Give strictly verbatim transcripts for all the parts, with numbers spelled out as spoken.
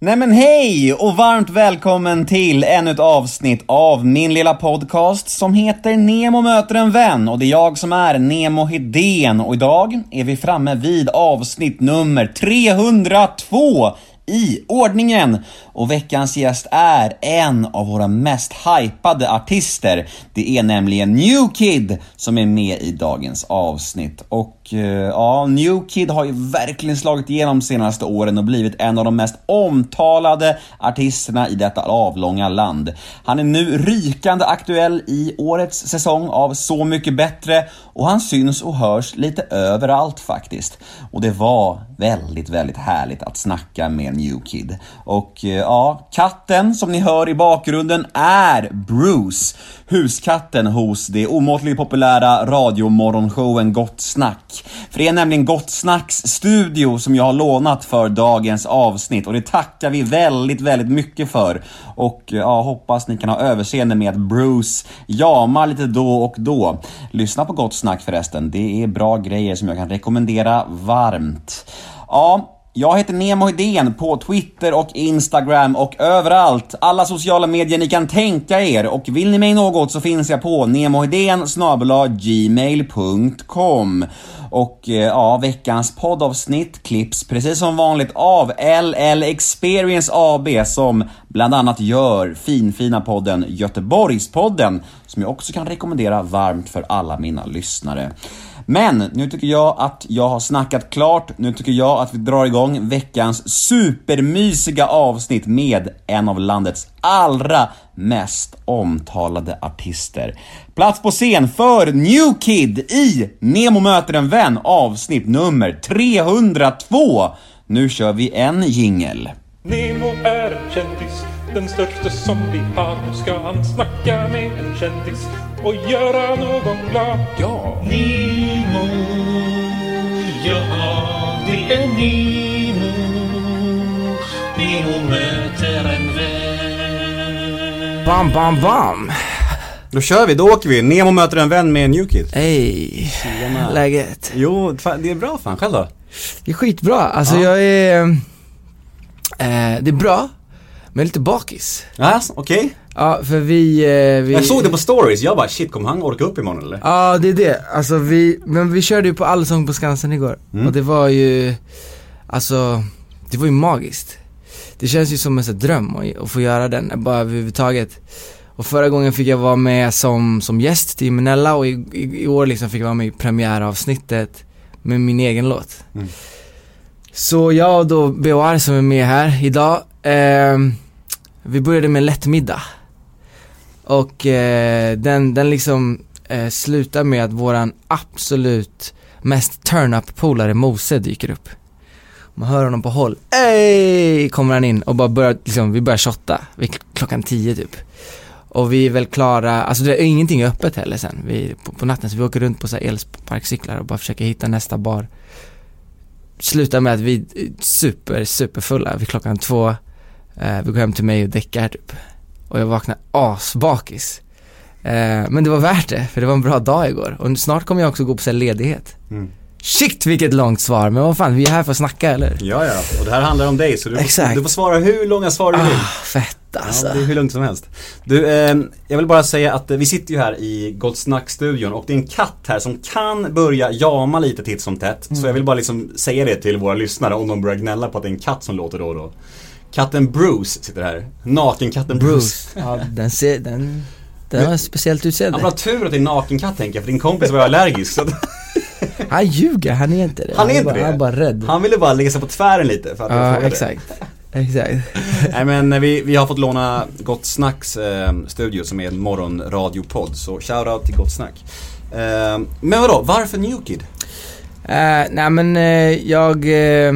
Nej men hej och varmt välkommen till ännu ett avsnitt av min lilla podcast som heter Nemo möter en vän. Och det är jag som är Nemo Hedén och idag är vi framme vid avsnitt nummer tre hundra två i ordningen. Och veckans gäst är en av våra mest hypade artister. Det är nämligen Newkid som är med i dagens avsnitt. Och eh, ja, Newkid har ju verkligen slagit igenom de senaste åren och blivit en av de mest omtalade artisterna i detta avlånga land. Han är nu rykande aktuell i årets säsong av Så mycket bättre. Och han syns och hörs lite överallt faktiskt. Och det var väldigt, väldigt härligt att snacka med Newkid. Och eh, ja, katten som ni hör i bakgrunden är Bruce, huskatten hos det omåtligt populära radiomorgonshowen Gottsnack. För det är nämligen Gottsnacks studio som jag har lånat för dagens avsnitt och det tackar vi väldigt, väldigt mycket för. Och ja, hoppas ni kan ha överseende med att Bruce jamar lite då och då. Lyssna på Gottsnack förresten, det är bra grejer som jag kan rekommendera varmt. Ja, jag heter Nemo Hedén på Twitter och Instagram och överallt. Alla sociala medier ni kan tänka er. Och vill ni mig något så finns jag på nemohedén snabel-a gmail punkt com. Och ja, veckans poddavsnitt klipps precis som vanligt av L L Experience A B som bland annat gör finfina podden Göteborgspodden som jag också kan rekommendera varmt för alla mina lyssnare. Men nu tycker jag att jag har snackat klart. Nu tycker jag att vi drar igång veckans supermysiga avsnitt med en av landets allra mest omtalade artister. Plats på scen för Newkid i Nemo möter en vän avsnitt nummer tre hundra två. Nu kör vi en jingle. Nemo är en kändis, den största som vi har. Nu ska han snacka med en kändis och göra någon glad. Ja, Nemo, ja, det är Nemo. Nemo möter en vän. Bam, bam, bam. Då kör vi, då åker vi. Nemo möter en vän med Newkid. Hej, läget? Jo, det är bra fan, själv då? Det är skitbra, alltså ja. jag är... Eh, det är bra, men lite bakis. Ja, okej. Okay. Ja, för vi, eh, vi... Jag såg det på stories, jag bara, shit, kommer han orka upp imorgon eller? Ja, det är det, alltså vi... Men vi körde ju på Allsång på Skansen igår. Mm. Och det var ju... Alltså, det var ju magiskt. Det känns ju som en sån dröm att, att få göra den, bara överhuvudtaget. Och förra gången fick jag vara med som, som gäst till Minella. Och i, i, i år liksom fick jag vara med i premiäravsnittet med min egen låt. Mm. Så jag och då B O R som är med här idag. Eh, vi började med lätt middag. Och eh, den, den liksom eh, slutar med att våran absolut mest turn-up-polare Mose dyker upp. Man hör honom på håll. Ej! Kommer han in och bara börjar, liksom, vi börjar shotta vid klockan tio typ. Och vi är väl klara, alltså det är ingenting öppet heller sen. Vi, på, på natten så vi åker runt på så här elsparkcyklar och bara försöker hitta nästa bar. Slutar med att vi är super, super fulla vid klockan två. Eh, vi går hem till mig och däckar typ. Och jag vaknar asbakis. Eh, men det var värt det, för det var en bra dag igår. Och snart kommer jag också gå på så här ledighet. Mm. Shit, vilket långt svar. Men vad fan, vi är här för att snacka, eller? Ja, ja. Och det här handlar om dig, så du, får, du får svara hur långa svar du vill. Ah, fett alltså. Ja, det är hur långt som helst. Du, eh, jag vill bara säga att eh, vi sitter ju här i Gottsnack-studion och det är en katt här som kan börja jama lite titt som tätt. Mm. Så jag vill bara liksom säga det till våra lyssnare om de börjar gnälla på att det är en katt som låter då och då. Katten Bruce sitter här. Nakenkatten Bruce. Bruce. Ja, den ser... Den... Det var speciellt utsedd. Han var tur att det är nakenkatt, tänker jag. För din kompis var allergisk så att... Han ljuger, han är inte det. Han är inte han bara, det. Han är bara rädd. Han ville bara lägga sig på tvären lite för att ja, han exakt. Exakt. Nej, men vi, vi har fått låna Gottsnacks eh, studio som är en morgonradiopodd. Så shoutout till Gottsnack. eh, Men vadå, varför Newkid? Eh, nej men eh, jag eh,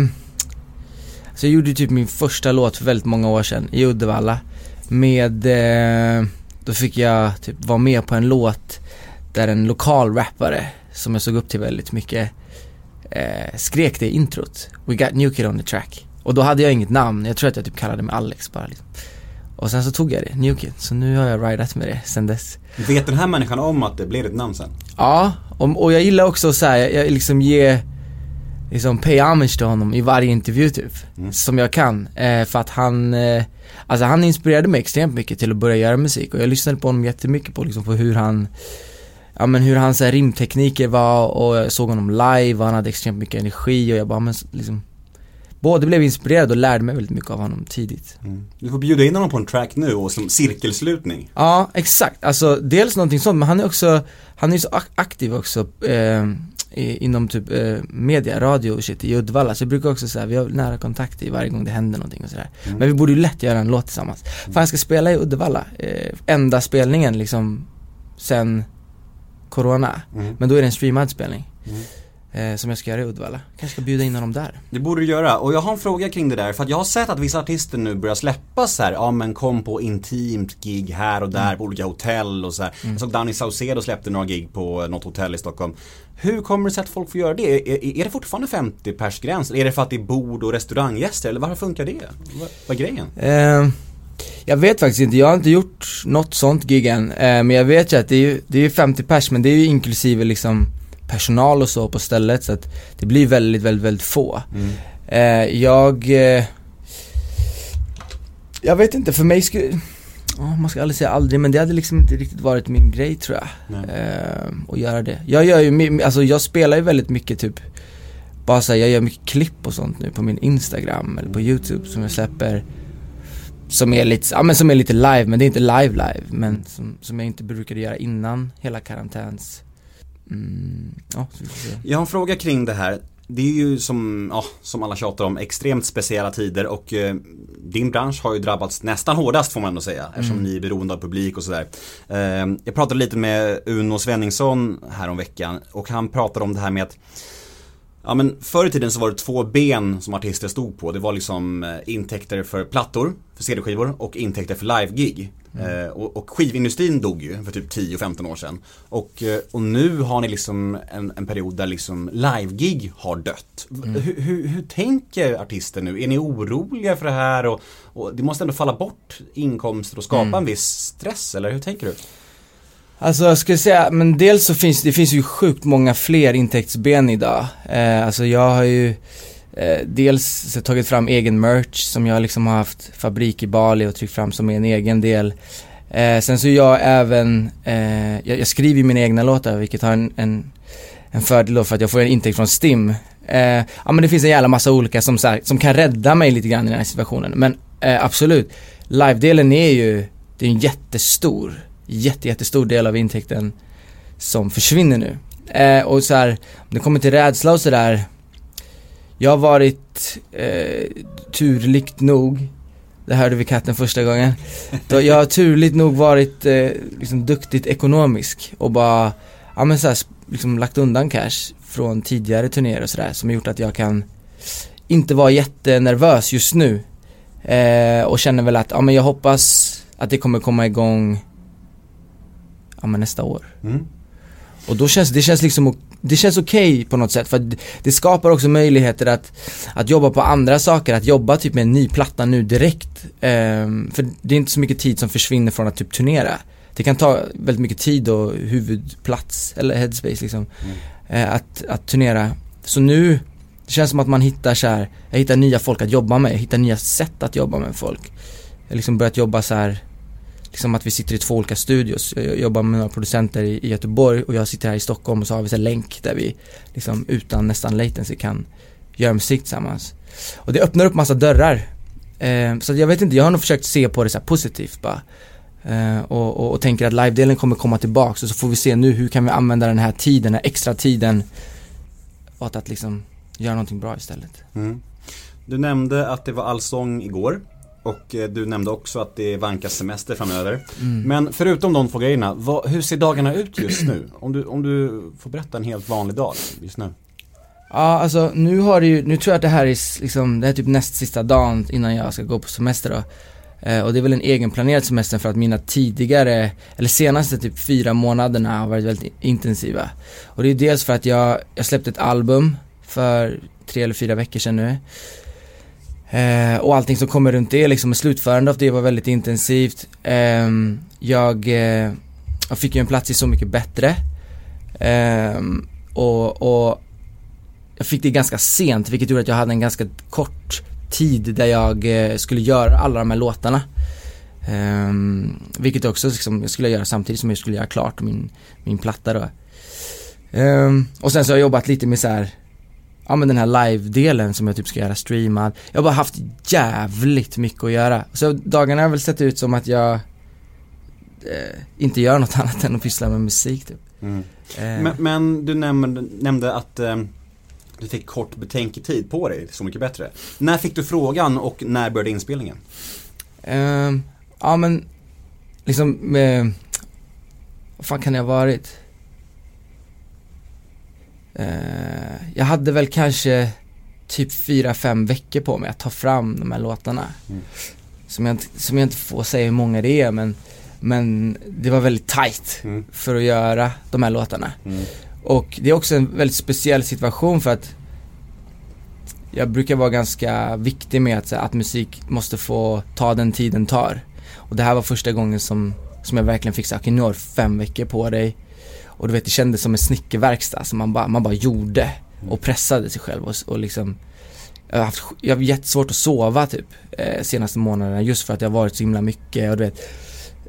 så jag gjorde typ min första låt för väldigt många år sedan i Uddevalla. Med eh, då fick jag typ vara med på en låt där en lokal rappare som jag såg upp till väldigt mycket eh, skrek det i introt: "We got Newkid on the track." Och då hade jag inget namn, jag tror att jag typ kallade mig Alex bara liksom. Och sen så tog jag det, Newkid. Så nu har jag ridat med det sen dess. Vet den här människan om att det blir ett namn sen? Ja, och, och jag gillar också så här, jag, jag liksom ger liksom pay homage till honom i varje intervju typ, mm. som jag kan, eh, för att han eh, alltså han inspirerade mig extremt mycket till att börja göra musik, och jag lyssnade på honom jättemycket på liksom, på hur han ja men hur hans rimtekniker var, och jag såg honom live och han hade extremt mycket energi, och jag bara men liksom både blev inspirerad och lärde mig väldigt mycket av honom tidigt. Mm. Du får bjuda in honom på en track nu och som cirkelslutning. Ja, exakt. Alltså dels någonting sånt, men han är också han är så aktiv också eh, inom typ eh, media, radio och shit i Uddevalla, så jag brukar också säga vi har nära kontakt i varje gång det händer någonting och sådär. Mm. Men vi borde ju lätt göra en låt tillsammans. Mm. För han ska spela i Uddevalla, eh, enda spelningen liksom sen corona. Mm. Men då är det en streamad spelning. Mm. Som jag ska göra i Uddevalla. Kanske ska bjuda in honom där. Det borde du göra. Och jag har en fråga kring det där, för att jag har sett att vissa artister nu börjar släppas så här. Ja men kom på intimt gig här och där, mm. på olika hotell och så här. Mm. Jag såg Danny Saucedo släppte några gig på något hotell i Stockholm. Hur kommer det sig att folk får göra det? Är, är, är det fortfarande femtio pers gräns? Är det för att det är bord och restauranggäster? Eller varför funkar det? Vad, vad är grejen? Eh, jag vet faktiskt inte. Jag har inte gjort något sånt gig än. Eh, men jag vet ju att det är ju, det är ju femtio pers, men det är ju inklusive liksom personal och så på stället, så att det blir väldigt, väldigt, väldigt få. Mm. Eh, jag eh, jag vet inte, för mig skulle oh, man ska aldrig säga aldrig, men det hade liksom inte riktigt varit min grej tror jag. Eh, och göra det. Jag gör ju, alltså jag spelar ju väldigt mycket typ bara så här, jag gör mycket klipp och sånt nu på min Instagram eller på YouTube som jag släpper, som är lite ja men som är lite live, men det är inte live live, men som som jag inte brukade göra innan hela karantäns. Mm. Ja, jag har en fråga kring det här. Det är ju som, ja, som alla tjatar om, extremt speciella tider, och eh, din bransch har ju drabbats nästan hårdast får man ändå säga, mm. eftersom ni är beroende av publik och sådär. eh, Jag pratade lite med Uno Svenningson här om veckan, och han pratade om det här med att ja, men förr i tiden så var det två ben som artister stod på. Det var liksom intäkter för plattor, för cd-skivor, och intäkter för live-gig. Mm. Eh, och, och skivindustrin dog ju för typ tio femton år sedan. Och, och nu har ni liksom en, en period där liksom live-gig har dött. Mm. Hur, hur, hur tänker artister nu? Är ni oroliga för det här? Och, och det måste ändå falla bort inkomster och skapa mm. en viss stress, eller hur tänker du? Alltså jag skulle säga, men dels så finns det finns ju sjukt många fler intäktsben idag. Eh, alltså jag har ju eh, dels tagit fram egen merch som jag liksom har haft fabrik i Bali och tryckt fram som en egen del. Eh, sen så jag även, eh, jag, jag skriver mina egna låtar, vilket har en, en, en fördel då, för att jag får en intäkt från Stim. Eh, ja men det finns en jävla massa olika som, så här, som kan rädda mig lite grann i den här situationen. Men eh, absolut, live-delen är ju, det är en jättestor jätte jättestor del av intäkten som försvinner nu. Eh, och så här, det kommer till rädsla och så där. Jag har varit eh, turligt nog, det hörde vi katten första gången. Då jag har turligt nog varit eh, liksom duktigt ekonomisk och bara ja men så här, liksom lagt undan cash från tidigare turnéer och så där, som har gjort att jag kan inte vara jättenervös just nu. Eh, och känner väl att ja men jag hoppas att det kommer komma igång ja, men nästa år. Mm. Och då känns det känns liksom det känns okej okay på något sätt, för det skapar också möjligheter att att jobba på andra saker, att jobba typ med en ny platta nu direkt. Um, för det är inte så mycket tid som försvinner från att typ turnera. Det kan ta väldigt mycket tid och huvudplats eller headspace liksom mm. uh, att att turnera. Så nu det känns som att man hittar så här, jag hittar nya folk att jobba med, jag hittar nya sätt att jobba med folk. Jag liksom börjat jobba så här, liksom att vi sitter i två olika studios. Jag jobbar med några producenter i Göteborg och jag sitter här i Stockholm, och så har vi en länk där vi liksom utan nästan latency kan göra musik tillsammans. Och det öppnar upp massa dörrar. Eh, så jag vet inte, jag har nog försökt se på det så här positivt bara. Eh, och, och, och tänker att live-delen kommer komma tillbaka, så, så får vi se nu hur kan vi använda den här tiden, den här extra tiden åt att liksom göra någonting bra istället. Mm. Du nämnde att det var allsång igår. Och du nämnde också att det är vankas semester framöver. Mm. Men förutom de två grejerna, vad, hur ser dagarna ut just nu? Om du, om du får berätta en helt vanlig dag just nu. Ja, alltså nu har det ju, nu tror jag att det här är liksom, det här är typ näst sista dagen innan jag ska gå på semester då. Eh, och det är väl en egenplanerad semester, för att mina tidigare, eller senaste typ fyra månaderna har varit väldigt intensiva. Och det är dels för att jag, jag släppte ett album för tre eller fyra veckor sedan nu. Eh, och allting som kommer runt det liksom, slutförande av det var väldigt intensivt. eh, jag, eh, jag fick ju en plats i Så mycket bättre. eh, och, och jag fick det ganska sent, vilket gjorde att jag hade en ganska kort tid där jag eh, skulle göra alla de här låtarna. Um, vilket också liksom, jag skulle göra samtidigt som jag skulle göra klart min, min platta då. Um, och sen så har jag jobbat lite med så här, ja, men den här live-delen som jag typ ska göra streamad. Jag har bara haft jävligt mycket att göra. Så dagarna har jag väl sett ut som att jag eh, inte gör något annat än att pyssla med musik typ. Mm. Uh, men, men du nämnde, nämnde att eh, du fick kort betänketid på dig. Så mycket bättre. När fick du frågan och när började inspelningen? Um, Ja men liksom eh, vad fan kan jag ha varit? Eh, jag hade väl kanske typ fyra fem veckor på mig att ta fram de här låtarna. Mm. Som jag som jag inte får säga hur många det är, men men det var väldigt tajt mm. för att göra de här låtarna. Mm. Och det är också en väldigt speciell situation för att jag brukar vara ganska viktig med att, att musik måste få ta den tiden tar. Och det här var första gången som, som jag verkligen fick säga, okej, nu har fem veckor på dig. Och du vet, det kändes som en snickerverkstad. Alltså man, ba, man bara gjorde och pressade sig själv. Och, och liksom, jag har haft, jag har jättesvårt att sova typ eh, senaste månaderna. Just för att jag har varit så himla mycket. Och du vet,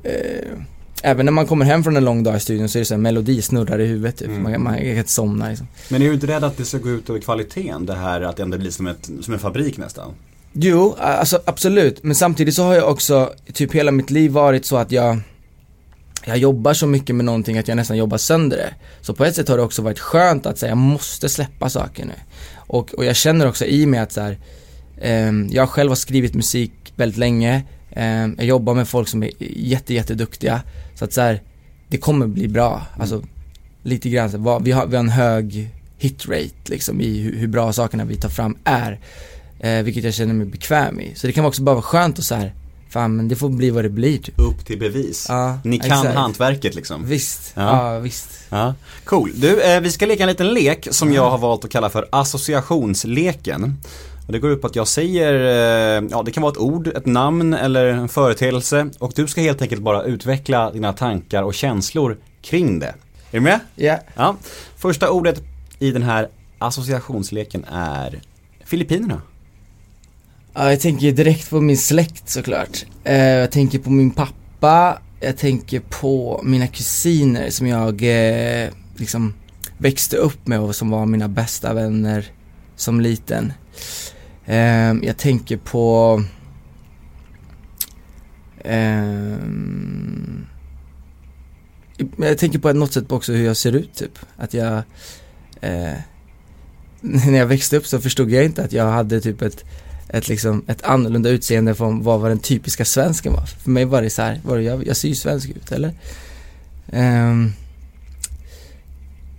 eh, även när man kommer hem från en lång dag i studion så är det så här, melodi snurrar i huvudet. Typ. Mm. Man, man kan inte somna. Liksom. Men är du inte rädd att det ska gå ut över kvaliteten? Det här att det ändå blir som, ett, som en fabrik nästan? Jo, alltså absolut. Men samtidigt så har jag också typ hela mitt liv varit så att jag jag jobbar så mycket med någonting att jag nästan jobbar sönder det. Så på ett sätt har det också varit skönt att säga jag måste släppa saker nu. Och, och jag känner också i mig att så här, eh, jag själv har skrivit musik väldigt länge. Eh, jag jobbar med folk som är jätte, jätte duktiga. Så att så här, det kommer bli bra. Alltså lite grann. Så, vad, vi, har, vi har en hög hitrate liksom, i hur, hur bra sakerna vi tar fram är. Eh, vilket jag känner mig bekväm i. Så det kan också bara vara skönt och så här, fan, men det får bli vad det blir typ. Upp till bevis. Ja, ni kan exakt. Hantverket liksom. Visst. Ja, ja visst. Ja. Cool. Du, eh, vi ska leka en liten lek som ja. jag har valt att kalla för associationsleken. Och det går ut på att jag säger eh, ja, det kan vara ett ord, ett namn eller en företeelse och du ska helt enkelt bara utveckla dina tankar och känslor kring det. Är du med? Yeah. Ja. Första ordet i den här associationsleken är Filippinerna. Ja, jag tänker direkt på min släkt såklart. eh, Jag tänker på min pappa. Jag tänker på mina kusiner som jag eh, liksom växte upp med och som var mina bästa vänner som liten. eh, Jag tänker på eh, jag tänker på något sätt också hur jag ser ut typ. Att jag eh, när jag växte upp så förstod jag inte att jag hade typ ett ett liksom ett annorlunda utseende från vad var den typiska svensken var. För mig var det så här, var det, jag, jag ser ju svensk ut eller. Um,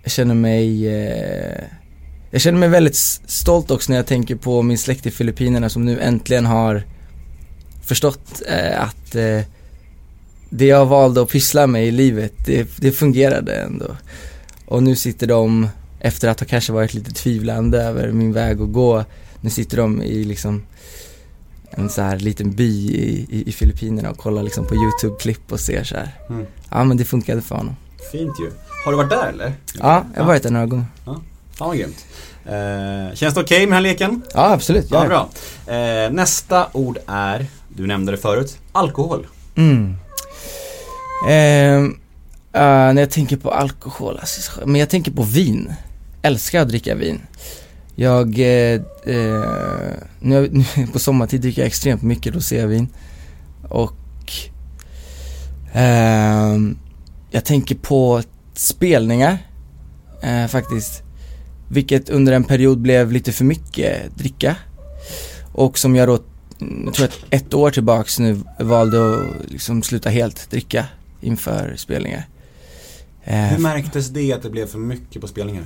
jag känner mig uh, jag känner mig väldigt stolt också när jag tänker på min släkt i Filippinerna som nu äntligen har förstått uh, att uh, det jag valde att pyssla med i livet det, det fungerade ändå. Och nu sitter de efter att ha kanske varit lite tvivlande över min väg att gå. Nu sitter de i liksom en så här liten by i, i, i Filippinerna och kollar liksom på YouTube-klipp och ser så här. Mm. Ja, men det funkade för honom. Fint ju. Har du varit där eller? Ja, jag har varit där några gånger. Ja, fan vad grymt. Eh, känns det okej okay med den här leken? Ja, absolut. Ja, bra. Eh, nästa ord är, du nämnde det förut, alkohol. Mm. Eh, eh, när jag tänker på alkohol, alltså, men jag tänker på vin. Älskar att dricka vin. Jag eh, eh, nu, nu på sommartid dricker jag extremt mycket rosévin. Och eh, jag tänker på spelningar eh, faktiskt. Vilket under en period blev lite för mycket dricka. Och som jag då jag tror att ett år tillbaks nu valde att liksom sluta helt dricka inför spelningar. eh, Hur märktes det att det blev för mycket på spelningar?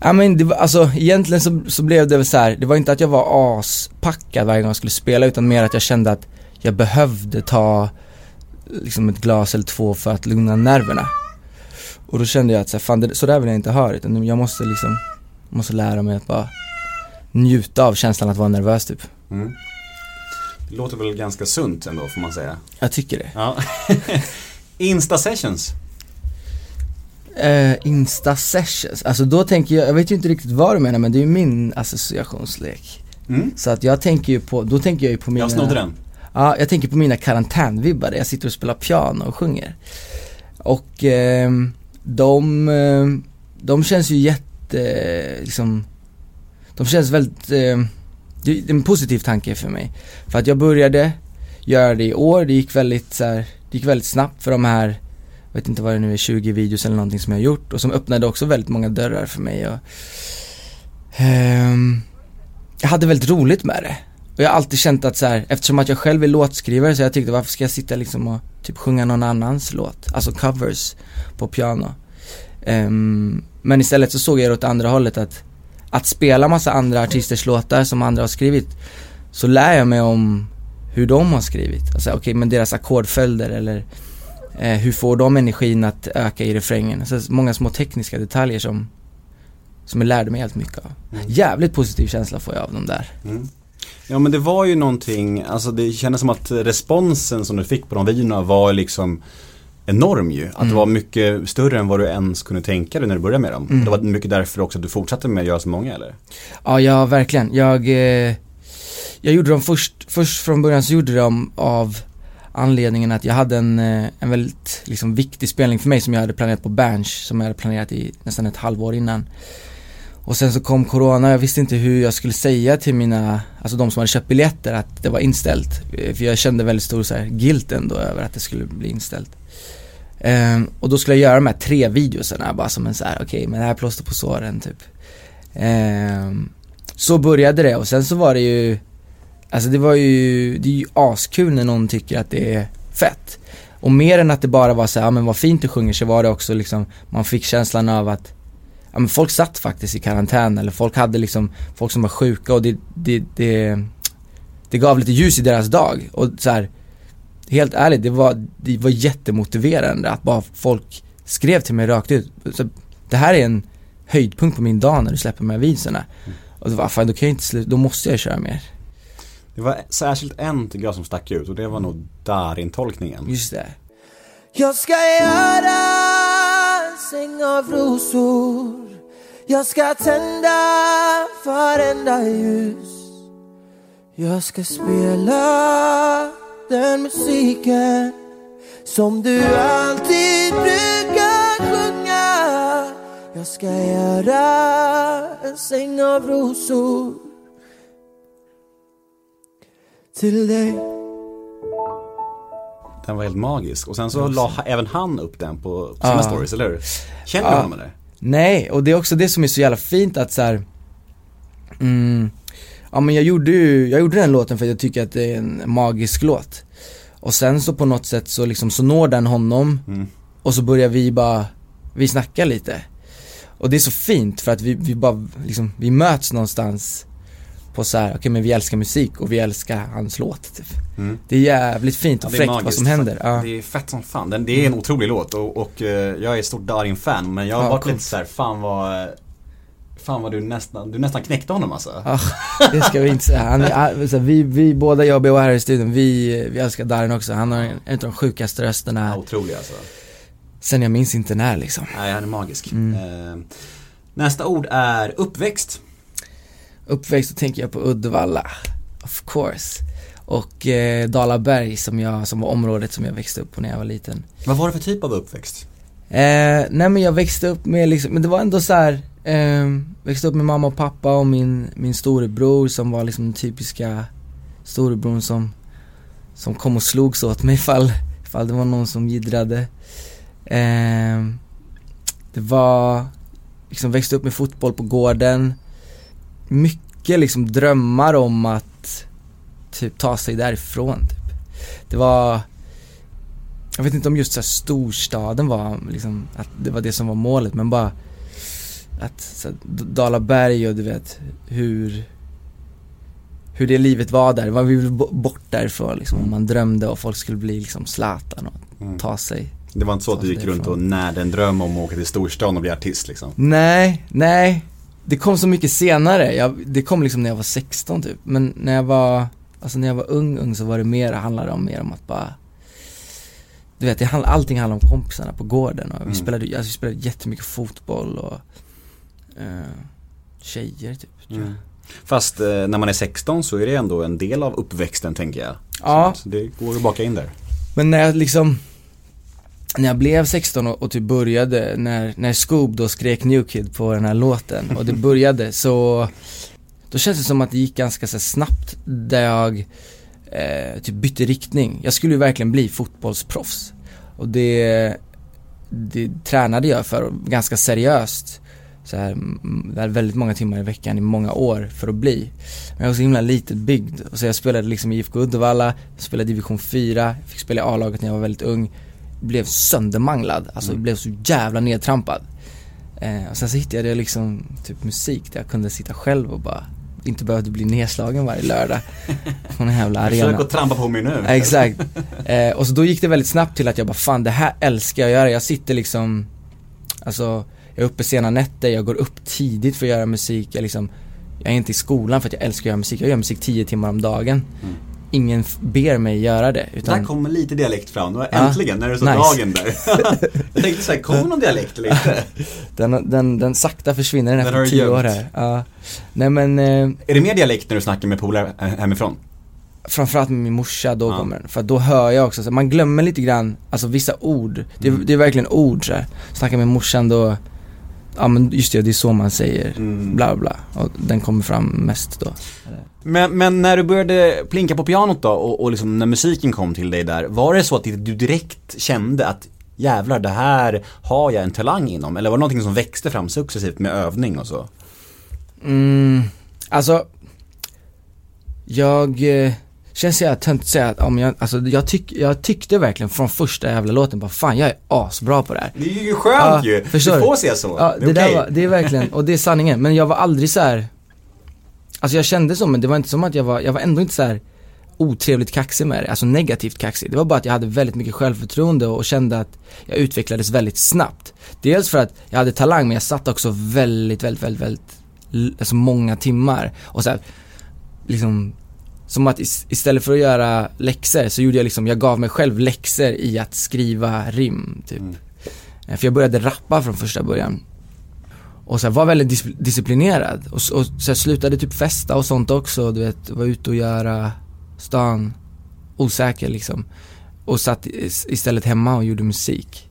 Ja, men det var, alltså, egentligen så, så blev det väl så här. Det var inte att jag var aspackad varje gång jag skulle spela, utan mer att jag kände att jag behövde ta liksom ett glas eller två för att lugna nerverna. Och då kände jag att så, här, fan, det, så där vill jag inte ha, utan jag måste, liksom, måste lära mig att bara njuta av känslan att vara nervös typ. Mm. Det låter väl ganska sunt ändå får man säga. Jag tycker det. Ja. Insta sessions. eh, Insta-sessions. Alltså då tänker jag, jag vet ju inte riktigt vad du menar, men det är ju min associationslek. Mm. Så att jag tänker ju på, då tänker jag ju på mina... Jag snodde den. Ja, jag tänker på mina karantänvibbar där jag sitter och spelar piano och sjunger. Och eh, de, de känns ju jätte... Liksom, de känns väldigt... Eh, det är en positiv tanke för mig. För att jag började göra det i år. Det gick väldigt, så här, det gick väldigt snabbt för de här... Jag vet inte vad det nu är, tjugo videos eller någonting som jag har gjort. Och som öppnade också väldigt många dörrar för mig. Och, eh, jag hade väldigt roligt med det. Och jag har alltid känt att så här, eftersom att jag själv är låtskrivare, så jag tyckte, varför ska jag sitta liksom och typ sjunga någon annans låt? Alltså covers på piano. Um, men istället så såg jag det åt andra hållet, att att spela massa andra artisters låtar som andra har skrivit, så lär jag mig om hur de har skrivit. Alltså okej, okay, men deras ackordföljder, eller eh, hur får de energin att öka i refrängen? Så alltså, många små tekniska detaljer som som jag lärde mig helt mycket av. Mm. Jävligt positiv känsla får jag av dem där. Mm. Ja, men det var ju någonting, alltså det kändes som att responsen som du fick på de videorna var liksom enorm ju. Att mm. det var mycket större än vad du ens kunde tänka dig när du började med dem. Mm. Det var mycket därför också att du fortsatte med att göra så många, eller? Ja, ja verkligen. Jag, eh, jag gjorde dem först, först från början så gjorde jag dem av anledningen att jag hade en, en väldigt liksom, viktig spelning för mig som jag hade planerat på Berns, som jag hade planerat i nästan ett halvår innan. Och sen så kom corona, jag visste inte hur jag skulle säga till mina, alltså de som hade köpt biljetter, att det var inställt. För jag kände väldigt stor så här guilt ändå över att det skulle bli inställt. Um, och då skulle jag göra de här tre videoserna bara som en så här, okej, okay, men det här plåster på såren typ. Um, så började det, och sen så var det ju, alltså det var ju, det är ju askul när någon tycker att det är fett. Och mer än att det bara var så här, ja men vad fint du sjunger, så var det också liksom, man fick känslan av att ja, men folk satt faktiskt i karantän, eller folk hade liksom, folk som var sjuka, och det, det, det, det gav lite ljus i deras dag. Och så här, helt ärligt, det var, det var jättemotiverande att bara folk skrev till mig rakt ut. Så, det här är en höjdpunkt på min dag när du släpper med visorna. Mm. Och det var, fan, då kan jag inte sluta, då måste jag köra mer. Det var särskilt en grej som stack ut, och det var nog Darin-tolkningen. Just det. Jag ska göra säng av rosor, jag ska tända varenda ljus, jag ska spela den musiken som du alltid brukar sjunga. Jag ska göra en säng av rosor till dig. Den var helt magisk. Och sen så la även han upp den på sina ah. stories, eller hur? Känner du ah. honom med det? Nej, och det är också det som är så jävla fint att så här, mm, ja men jag gjorde ju, jag gjorde den låten för att jag tycker att det är en magisk låt. Och sen så på något sätt så liksom så når den honom. Mm. Och så börjar vi bara, vi snackar lite. Och det är så fint för att vi, vi bara liksom, vi möts någonstans på så här, okej okay, men vi älskar musik och vi älskar hans låt typ. Mm. Det är jävligt fint och ja, fräckt vad som händer. Ja. Det är fett som fan. Den, det är en mm. otrolig låt, och, och jag är ett stort Darin-fan, men jag har ja, varit cool. lite så här, fan vad fan vad du nästan du nästan knäckte honom alltså. Ja, det ska vi inte säga. Han är, vi vi båda, jag och här i studion, vi vi älskar Darin också. Han har en, en av de sjukaste rösterna. Ja, otrolig alltså. Sen jag minns inte när liksom. Nej, han är magisk. Mm. Nästa ord är uppväxt. Uppväxt, så tänker jag på Uddevalla, of course. Och eh, Dalaberg som, jag, som var området som jag växte upp på när jag var liten. Vad var det för typ av uppväxt? Eh, nej men jag växte upp med liksom, men det var ändå så här, eh, växte upp med mamma och pappa och min, min storebror som var liksom den typiska storebror som, som kom och slog så åt mig ifall, ifall det var någon som giddrade. Eh, det var liksom, växte upp med fotboll på gården. Mycket liksom drömmar om att typ ta sig därifrån typ. Det var, jag vet inte om just så här storstaden var liksom, att det var det som var målet, men bara att så här, Dalaberg och du vet hur hur det livet var där. Man ville bort därifrån liksom, och man drömde och folk skulle bli liksom Zlatan och mm. ta sig. Det var inte så att du gick därifrån runt och när en dröm om att åka till storstaden och bli artist liksom. Nej, nej. Det kom så mycket senare. Jag, det kom liksom när jag var sexton typ. Men när jag var, alltså när jag var ung, ung så var det mer, handlade om mer om att bara du vet, det hand, allting handlar om kompisarna på gården. Och vi, mm. spelade, alltså, vi spelade jättemycket fotboll och eh, tjejer typ, tror jag. Mm. Fast eh, när man är sexton så är det ändå en del av uppväxten, tänker jag. Ja. Så, så det går att baka in där. Men när jag liksom... När jag blev sexton och, och typ började när, när Scoob då skrek Newkid på den här låten och det började, så då känns det som att det gick ganska så snabbt där jag eh, typ bytte riktning. Jag skulle ju verkligen bli fotbollsproffs och det, det tränade jag för ganska seriöst så här, det var väldigt många timmar i veckan i många år för att bli. Men jag var så himla litet byggd och så jag spelade liksom i G I F Uddevalla, spelade division fyra, fick spela i A-laget när jag var väldigt ung. Blev söndermanglad, alltså mm. blev så jävla nedtrampad. Eh, och sen så hittade jag liksom typ musik där jag kunde sitta själv och bara inte behövde bli nedslagen varje lördag på en jävla arena. Försök att trampa på mig nu. Eh, exakt. Eh, och så då gick det väldigt snabbt till att jag bara fan, det här älskar jag att göra. Jag sitter liksom, alltså jag är uppe sena nätter, jag går upp tidigt för att göra musik. Jag liksom, jag är inte i skolan för att jag älskar att göra musik. Jag gör musik tio timmar om dagen. Mm. Ingen ber mig göra det utan... Där kommer lite dialekt fram. Det var äntligen, ja, när du såg nice. Dagen där. Jag tänkte såhär, kommer någon dialekt eller inte? den, den, den sakta försvinner den här för tio år här. Ja. Nej, men, eh... Är det mer dialekt när du snackar med polare hemifrån? Framförallt med min morsa, då ja. Kommer den. För då hör jag också, så man glömmer lite grann. Alltså vissa ord, det, mm. det är verkligen ord så här. Snackar med morsan då. Ja men just det, det är så man säger mm. bla bla, och den kommer fram mest då. Men, men när du började plinka på pianot då och, och liksom när musiken kom till dig där, var det så att du direkt kände att jävlar, det här har jag en talang inom? Eller var det någonting som växte fram successivt med övning och så? Mm, alltså jag känns jag tönt att säga att om jag, alltså, jag, tyck, jag tyckte verkligen från första jävla låten bara fan, jag är asbra på det här. Det är ju skönt ja, ju, förstår du får se så. Ja, det, det, okay. där var, det är verkligen, och det är sanningen. Men jag var aldrig så här. Alltså jag kände så, men det var inte som att jag var, jag var ändå inte så här otrevligt kaxig med det, alltså negativt kaxig. Det var bara att jag hade väldigt mycket självförtroende och kände att jag utvecklades väldigt snabbt. Dels för att jag hade talang, men jag satt också väldigt, väldigt, väldigt, väldigt alltså många timmar. Och så här, liksom... Som att istället för att göra läxor så gjorde jag liksom, jag gav mig själv läxor i att skriva rim typ. Mm. För jag började rappa från första början. Och så här, var väldigt dis- disciplinerad. Och, och så här, slutade typ festa och sånt också. Du vet, var ute och göra stan osäker liksom. Och satt istället hemma och gjorde musik.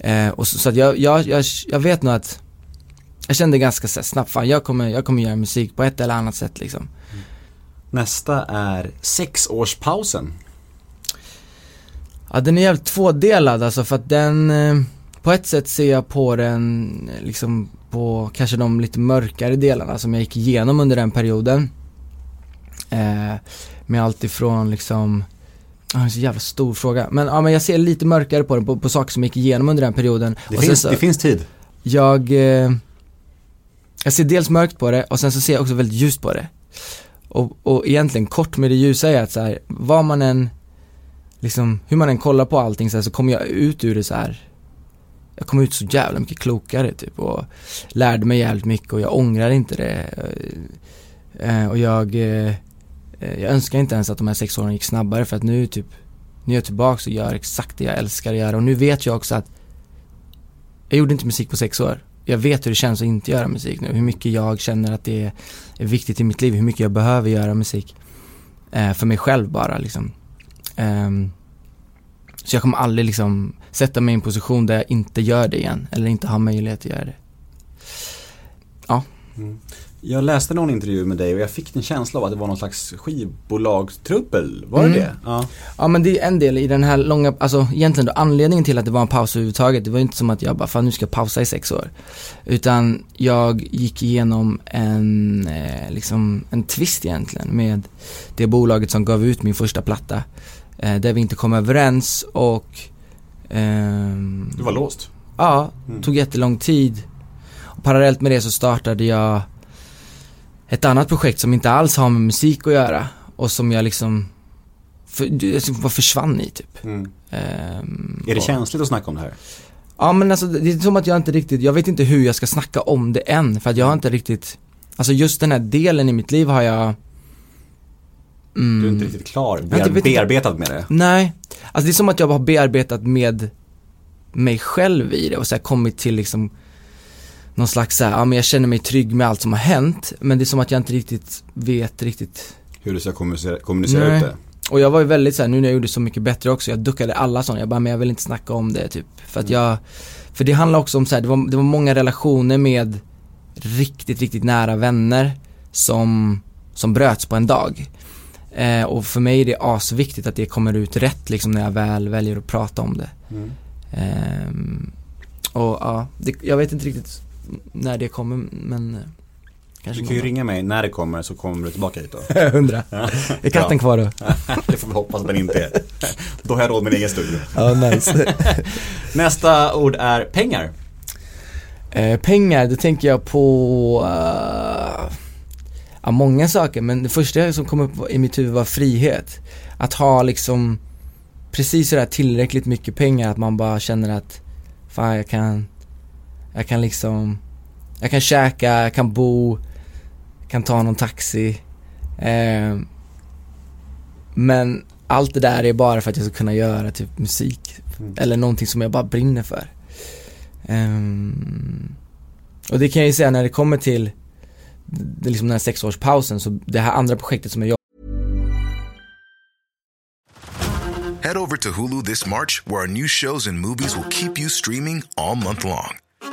Mm. Eh, och så, så att jag, jag, jag, jag vet nog att jag kände ganska så här, snabbt, fan jag kommer, jag kommer göra musik på ett eller annat sätt liksom. Mm. Nästa är sexårspausen. Ja, den är jävligt tvådelad alltså, för att den eh, på ett sätt ser jag på den liksom på kanske de lite mörkare delarna som jag gick igenom under den perioden. Eh, med allt ifrån liksom ah, det är så jävla stor fråga. Men ja, men jag ser lite mörkare på den på, på saker som jag gick igenom under den perioden. Det, och finns, så, det finns tid. Jag eh, jag ser dels mörkt på det och sen så ser jag också väldigt ljust på det. Och, och egentligen kort med det ljusa är att så här, vad man än liksom, hur man än kollar på allting så här, så kommer jag ut ur det så här. Jag kom ut så jävla mycket klokare typ, och lärde mig jävligt mycket och jag ångrar inte det. Och jag jag önskar inte ens att de här sex åren gick snabbare, för att nu typ nu är jag tillbaka och gör exakt det jag älskar att göra. Och nu vet jag också att jag gjorde inte musik på sex år. Jag vet hur det känns att inte göra musik nu. Hur mycket jag känner att det är viktigt i mitt liv. Hur mycket jag behöver göra musik. Eh, för mig själv bara liksom. Eh, så jag kommer aldrig liksom sätta mig i en position där jag inte gör det igen. Eller inte har möjlighet att göra det. Ja. Mm. Jag läste någon intervju med dig och jag fick en känsla av att det var någon slags skivbolagstruppel. Var det mm. det? Ja. Ja, men det är en del i den här långa... Alltså egentligen då, anledningen till att det var en paus överhuvudtaget, det var ju inte som att jag bara, fan nu ska jag pausa i sex år. Utan jag gick igenom en eh, liksom en twist egentligen med det bolaget som gav ut min första platta. Eh, där vi inte kom överens och... Eh, du var låst? Ja, mm. tog jättelång tid. Och parallellt med det så startade jag ett annat projekt som inte alls har med musik att göra och som jag liksom för, var försvann i typ. Mm. Ehm, är det och, känsligt att snacka om det här? Ja, men alltså det är som att jag inte riktigt, jag vet inte hur jag ska snacka om det än, för att jag har inte riktigt, alltså just den här delen i mitt liv har jag mm, du är inte riktigt klar, bear, bearbetat med det. Nej, Alltså det är som att jag har bearbetat med mig själv i det och så här kommit till liksom någon slags så här, ja men jag känner mig trygg med allt som har hänt, men det är som att jag inte riktigt vet riktigt hur du ska kommunicera, kommunicera ut det. Och jag var ju väldigt så här, nu när jag gjorde Så mycket bättre också, jag duckade alla sånt, jag bara, men jag vill inte snacka om det typ, för att jag, för det handlar också om så här, det var, det var många relationer med riktigt, riktigt nära vänner som, som bröts på en dag. Eh, och för mig är det asviktigt att det kommer ut rätt liksom när jag väl väljer att prata om det. Mm. Eh, och ja, det, jag vet inte riktigt när det kommer, men eh, kanske. Du kan ju ringa mig när det kommer, så kommer du tillbaka hit då. Hundra. Är katten kvar då? Det får vi hoppas att den inte är. Då har jag råd med en egen studio. Ja, nice. Nästa ord är pengar. Eh, pengar, det tänker jag på uh, ja, många saker, men det första som kom upp i mitt huvud var frihet. Att ha liksom precis sådär tillräckligt mycket pengar att man bara känner att fan, jag kan jag kan liksom jag kan käka, jag kan bo, jag kan ta någon taxi. Eh, men allt det där är bara för att jag ska kunna göra typ musik mm. eller någonting som jag bara brinner för. Um, och det kan jag ju säga när det kommer till det, liksom den här sexårspausen, så det här andra projektet som jag jobbar. Head over to Hulu this March, where our new shows and movies will keep you streaming all month long.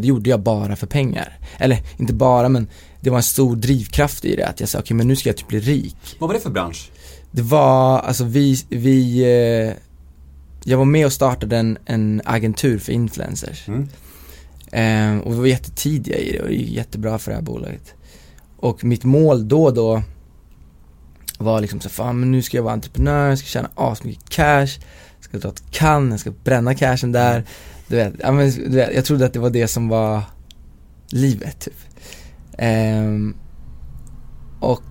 Det gjorde jag bara för pengar. Eller inte bara, men det var en stor drivkraft i det. Att jag sa, okej, okay, men nu ska jag typ bli rik. Vad var det för bransch? Det var, alltså vi... vi eh, jag var med och startade en, en agentur för influencers. Mm. Um, och vi var jättetidiga i det och det är jättebra för det här bolaget. Och mitt mål då då var liksom så, fan, men nu ska jag vara entreprenör, jag ska tjäna asmycket cash, ska dra ett kan, jag ska bränna cashen där. Du vet, ja, men, du vet, jag trodde att det var det som var livet typ. Um, och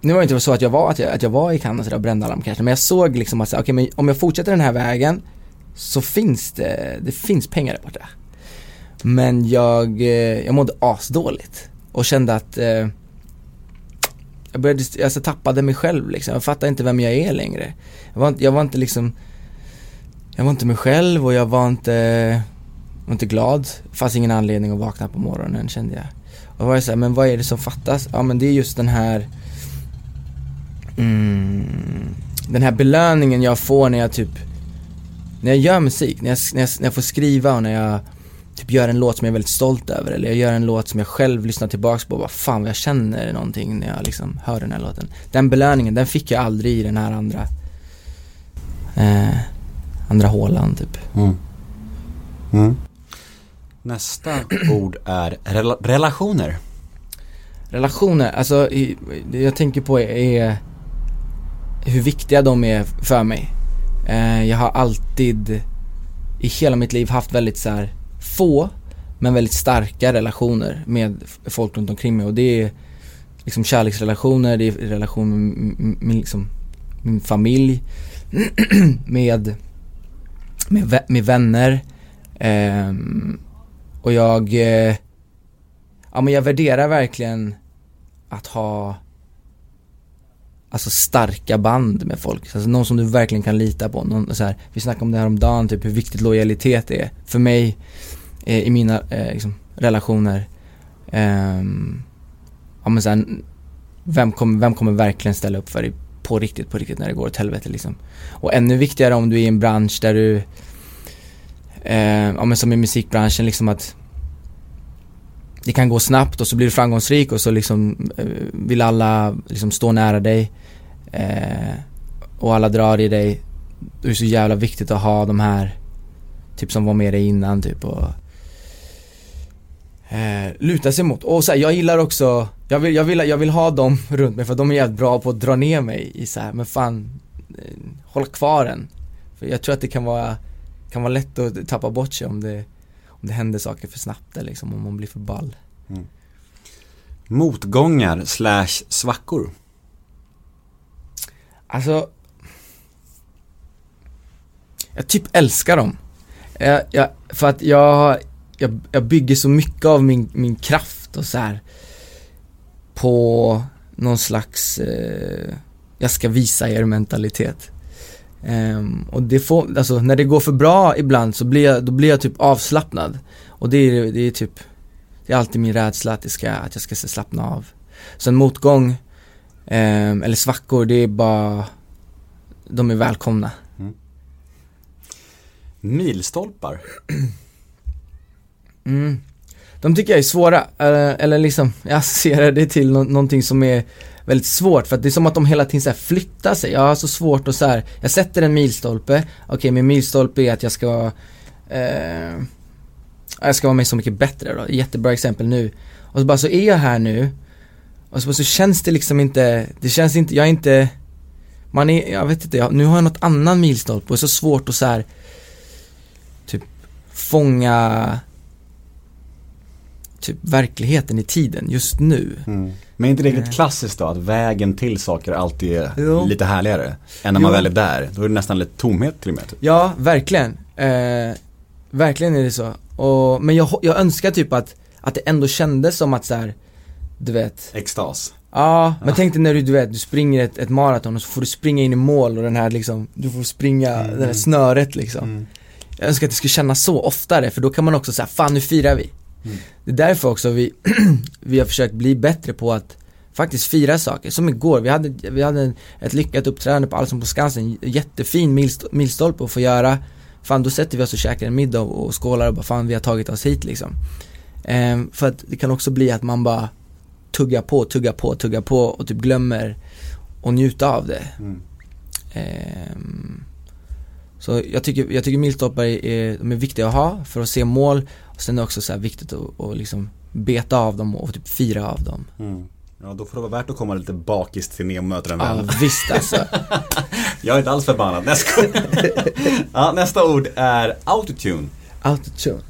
nu var det inte så att jag var att jag, att jag var i kan och så där, bränna alla cashen, men jag såg liksom att okej, okay, men om jag fortsätter den här vägen så finns det, det finns pengar där borta. Men jag jag mådde asdåligt och kände att eh, jag började jag alltså, tappade mig själv liksom. Jag fattade inte vem jag är längre. Jag var inte, jag var inte liksom jag var inte mig själv och jag var inte jag var inte glad. Det fanns ingen anledning att vakna på morgonen, kände jag. Och var jag så här, men vad är det som fattas? Ja, men det är just den här mm, den här belöningen jag får när jag typ när jag gör musik, när jag, när, jag, när jag får skriva och när jag typ gör en låt som jag är väldigt stolt över, eller jag gör en låt som jag själv lyssnar tillbaka på och bara, fan vad jag känner någonting när jag liksom hör den här låten. Den belöningen, den fick jag aldrig i den här andra eh, andra hålan typ. Mm. Mm. Nästa ord är rela- relationer. Relationer, alltså i, det jag tänker på är, är hur viktiga de är för mig. Jag har alltid i hela mitt liv haft väldigt så här, få men väldigt starka relationer med folk runt omkring mig, och det är liksom kärleksrelationer, det är relationer med, med liksom, min familj, med, med, med vänner, ehm, och jag ja, men jag värderar verkligen att ha alltså starka band med folk, alltså någon som du verkligen kan lita på, någon, så här, vi snackade om det här om dagen typ, hur viktigt lojalitet är för mig eh, i mina eh, liksom, relationer. um, ja, men så här, vem, kom, vem kommer verkligen ställa upp för dig på riktigt, på riktigt när det går åt helvete liksom. Och ännu viktigare om du är i en bransch där du eh, ja, men som i musikbranschen liksom, att det kan gå snabbt och så blir du framgångsrik och så liksom eh, vill alla liksom stå nära dig. Eh, och alla drar i dig. Det är så jävla viktigt att ha de här typ som var med dig innan typ, och eh, luta sig mot. Och så här, jag gillar också jag vill jag vill jag vill ha dem runt mig, för de är jävligt bra på att dra ner mig i så här, men fan eh, håll kvar den. För jag tror att det kan vara kan vara lätt att tappa bort sig om det, om det händer saker för snabbt eller liksom, om man blir för ball. Mm. Motgångar slash svackor. Alltså, jag typ älskar dem. Jag, jag, för att jag, jag, jag bygger så mycket av min, min kraft och så här på någon slags eh, jag ska visa er mentalitet. Um, och det får, alltså, när det går för bra ibland så blir jag, då blir jag typ avslappnad. Och det är, det är typ det är alltid min rädsla att, det ska, att jag ska slappna av. Så en motgång um, eller svackor, det är bara, de är välkomna. Mm. Milstolpar. Mm. De tycker jag är svåra, eller, eller liksom jag associerar det till no- någonting som är väldigt svårt, för att det är som att de hela tiden så här flyttar sig. Jag har så svårt att så här, jag sätter en milstolpe. Okej, min milstolpe är att jag ska eh, jag ska vara med Så mycket bättre då. Jättebra exempel nu. Och så bara så är jag här nu. Och så bara, så känns det liksom inte, det känns inte, jag är inte man är, jag vet inte, jag, nu har jag något annan milstolpe och det är så svårt att så här typ fånga typ verkligheten i tiden just nu. Mm. Men inte riktigt klassiskt då, att vägen till saker alltid är jo. lite härligare än när man jo. väl är där. Då är det nästan lite tomhet till och med. Ja, verkligen. Eh, verkligen är det så. Och, men jag, jag önskar typ att, att det ändå kändes som att så här, du vet... Extas. Ja, men ja. tänk dig när du, du vet, du springer ett, ett maraton och så får du springa in i mål och den här liksom, du får springa mm. det här snöret liksom. Mm. Jag önskar att det skulle kännas så oftare, för då kan man också säga, fan nu firar vi. Mm. Det är därför också vi, vi har försökt bli bättre på att faktiskt fira saker. Som igår, vi hade, vi hade ett lyckat uppträdande på Allsång på Skansen. Jättefin milstol, milstolpe att få göra. Fan, då sätter vi oss och käkar en middag och, och skålar och bara, fan vi har tagit oss hit liksom. ehm, För att det kan också bli att man bara tuggar på, tuggar på, tuggar på och typ glömmer och njuta av det. mm. ehm, Så jag tycker, jag tycker milstolpar är, de är viktiga att ha för att se mål. Och sen är det också så här viktigt att, att liksom beta av dem och typ fira av dem. Mm. Ja, då får det vara värt att komma lite bakis till Nemo möter en vän. Ja, visst alltså. Jag är inte alls förbannad. Nästa, ja, nästa ord är autotune. Autotune.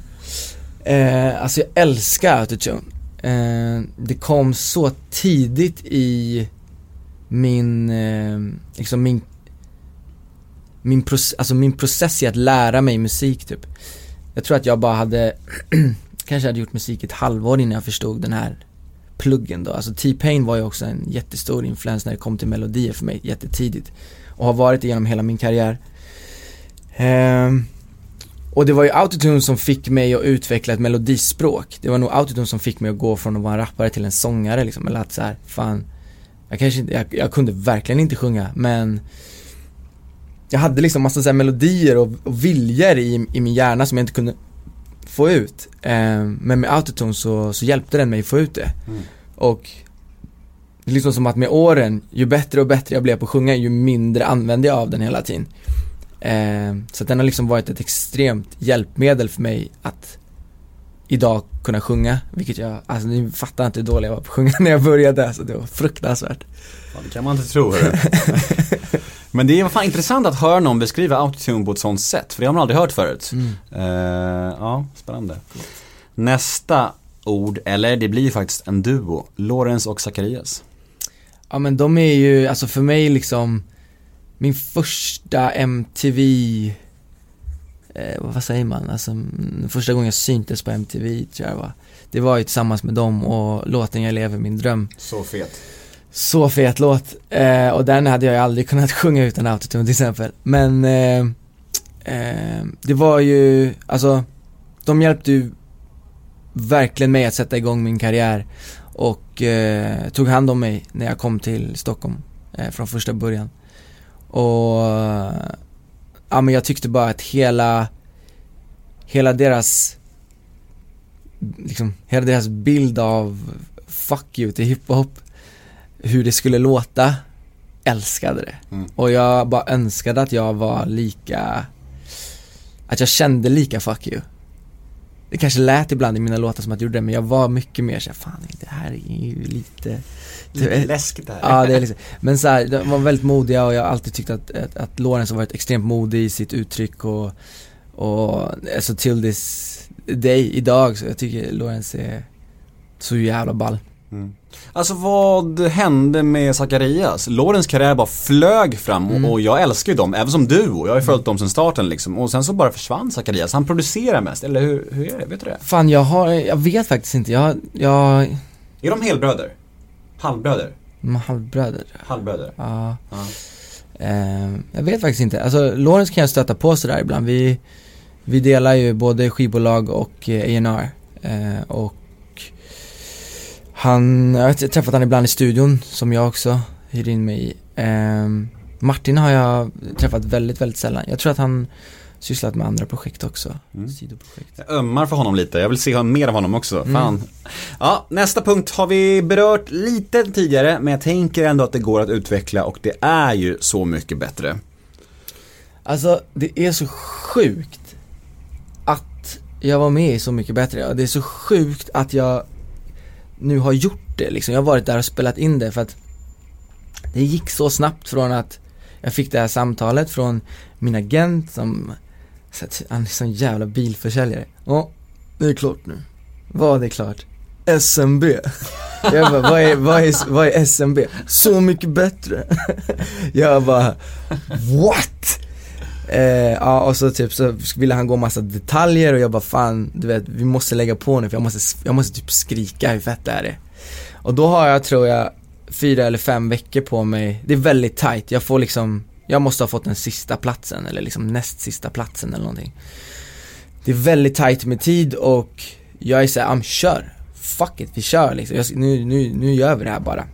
Eh, alltså jag älskar autotune. Eh, det kom så tidigt i min eh, liksom min min, proce- alltså min process i att lära mig musik typ. Jag tror att jag bara hade kanske hade gjort musik ett halvår innan jag förstod den här pluggen då. Alltså T-Pain var ju också en jättestor influens när det kom till melodier för mig jättetidigt. Och har varit igenom hela min karriär. Ehm, och det var ju autotune som fick mig att utveckla ett melodispråk. Det var nog autotune som fick mig att gå från att vara en rappare till en sångare liksom. Eller att så här, fan, jag, kanske inte, jag, jag kunde verkligen inte sjunga, men... Jag hade liksom massa så här melodier och, och viljor i, i min hjärna som jag inte kunde få ut. Eh, men med autotune så, så hjälpte den mig få ut det. Mm. Och det är liksom som att med åren, ju bättre och bättre jag blev på att sjunga, ju mindre använde jag av den hela tiden. Eh, så att den har liksom varit ett extremt hjälpmedel för mig att idag kunna sjunga. Vilket jag, alltså ni fattar inte hur dålig jag var på att sjunga när jag började. Så det var fruktansvärt. Ja, det kan man inte tro. Men det är fan intressant att höra någon beskriva autotune på ett sånt sätt, för det har man aldrig hört förut. Mm. Uh, ja, spännande. Nästa ord, eller det blir ju faktiskt en duo, Lorentz och Zacharias. Ja, men de är ju, alltså för mig liksom, min första M T V, eh, vad säger man, alltså första gången jag syntes på M T V, tror jag, va? Det var ju tillsammans med dem och låten Jag lever min dröm. Så fet. Så fet låt. Eh, och den hade jag aldrig kunnat sjunga utan autotune till exempel. Men eh, eh, det var ju, alltså de hjälpte ju verkligen mig att sätta igång min karriär. Och eh, tog hand om mig när jag kom till Stockholm eh, från första början. Och ja, men jag tyckte bara att hela hela deras liksom, hela deras bild av fuck you till hiphop, hur det skulle låta, älskade det. Mm. Och jag bara önskade att jag var lika, att jag kände lika fuck you. Det kanske lät ibland i mina låtar som att jag gjorde det, men jag var mycket mer så här, fan det här är ju lite lite läskigt här. Ja, det är liksom. Men så här, de var väldigt modiga och jag har alltid tyckt att, att, att Lorentz har varit extremt modig i sitt uttryck och, Och alltså till this day idag, så jag tycker Lorentz är så jävla ball. Mm. Alltså vad hände med Zacharias? Lorentz karriär bara flög fram och, mm. och jag älskar ju dem, även som du, och jag har ju följt dem sedan starten liksom. Och sen så bara försvann Zacharias, han producerar mest. Eller hur, hur är det? Vet du det? Fan, jag, har, jag vet faktiskt inte jag, jag... Är de helbröder? Halvbröder? Mm, halvbröder Halvbröder Ja, ja. Uh, jag vet faktiskt inte. Alltså Lorentz kan jag stöta på sådär ibland. Vi, vi delar ju både skivbolag och A and R. uh, Och han, jag har träffat han ibland i studion, som jag också hyr in mig i. Eh, Martin har jag träffat väldigt, väldigt sällan. Jag tror att han sysslat med andra projekt också. Mm. Sidoprojekt. Jag ömmar för honom lite. Jag vill se mer av honom också. Mm. Fan. Ja, nästa punkt har vi berört lite tidigare, men jag tänker ändå att det går att utveckla, och det är ju så mycket bättre. Alltså, det är så sjukt att jag var med i Så mycket bättre. Det är så sjukt att jag nu har gjort det liksom. Jag har varit där och spelat in det, för att det gick så snabbt från att jag fick det här samtalet från min agent, som så att han är sån jävla bilförsäljare. Ja, det är klart nu. Vad är klart? S M B. Jag bara, vad är, vad är, vad är S M B? Så mycket bättre. Jag bara, what? Eh, ja, och så typ så ville han gå massa detaljer, och jag bara, fan, du vet, vi måste lägga på nu, för jag måste, jag måste typ skrika hur fett det här är. Och då har jag, tror jag, fyra eller fem veckor på mig. Det är väldigt tajt. Jag får liksom, jag måste ha fått den sista platsen, eller liksom näst sista platsen eller någonting. Det är väldigt tajt med tid, och jag är så här, I'm kör. Fuck it, vi kör liksom. Jag, nu, nu, nu gör vi det här bara.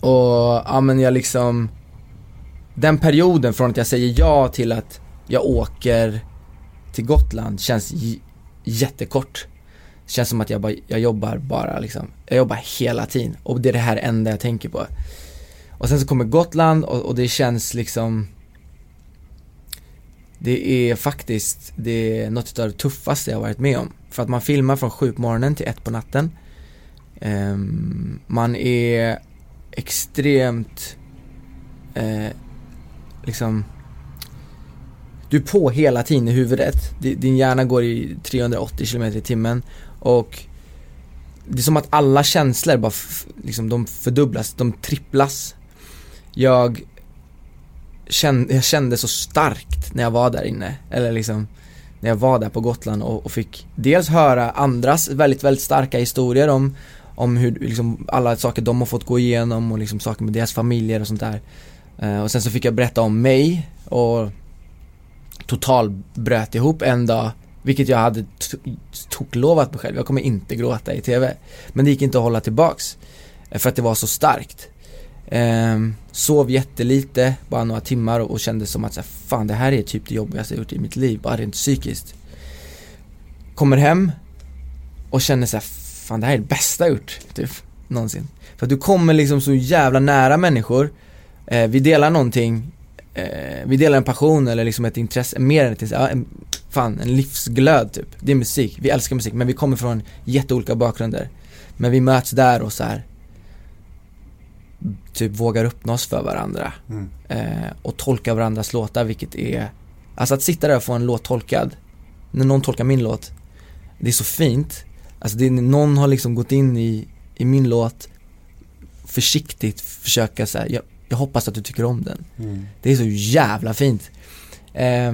Och ja, men jag liksom, den perioden från att jag säger ja till att jag åker till Gotland känns j- jättekort. Det känns som att jag, bara, jag jobbar bara liksom. Jag jobbar hela tiden, och det är det här enda jag tänker på. Och sen så kommer Gotland, och, och det känns liksom, det är faktiskt, det är något av det tuffaste jag har varit med om. För att man filmar från sju på morgonen till ett på natten. Um, man är extremt Eh, liksom, du är på hela tiden i huvudet. Din hjärna går i trehundraåttio kilometer i timmen, och det är som att alla känslor bara f- liksom, de fördubblas, de tripplas. Jag kände, jag kände så starkt när jag var där inne, eller liksom när jag var där på Gotland, och, och fick dels höra andras väldigt, väldigt starka historier om, om hur liksom, alla saker de har fått gå igenom, och liksom, saker med deras familjer och sånt där. Och sen så fick jag berätta om mig, och total bröt ihop en dag, vilket jag hade t- toklovat mig själv. Jag kommer inte gråta i tv, men det gick inte att hålla tillbaks, för att det var så starkt. ehm, Sov jättelite, bara några timmar, och, och kände som att så här, fan, det här är typ det jobbigaste jag gjort i mitt liv, bara rent psykiskt. Kommer hem och känner så här, fan, det här är det bästa jag gjort typ, någonsin. För att du kommer liksom så jävla nära människor. Vi delar någonting, eh, vi delar en passion, eller liksom ett intresse, mer än ett, ja, en, fan, en livsglöd typ. Det är musik, vi älskar musik, men vi kommer från jätteolika bakgrunder. Men vi möts där och så här, typ vågar öppna oss för varandra. Mm. eh, Och tolkar varandras låtar, vilket är, alltså att sitta där och få en låt tolkad, när någon tolkar min låt, det är så fint. Alltså det är, någon har liksom gått in i, i min låt, försiktigt försöka så här, jag, jag hoppas att du tycker om den. Mm. Det är så jävla fint. Eh,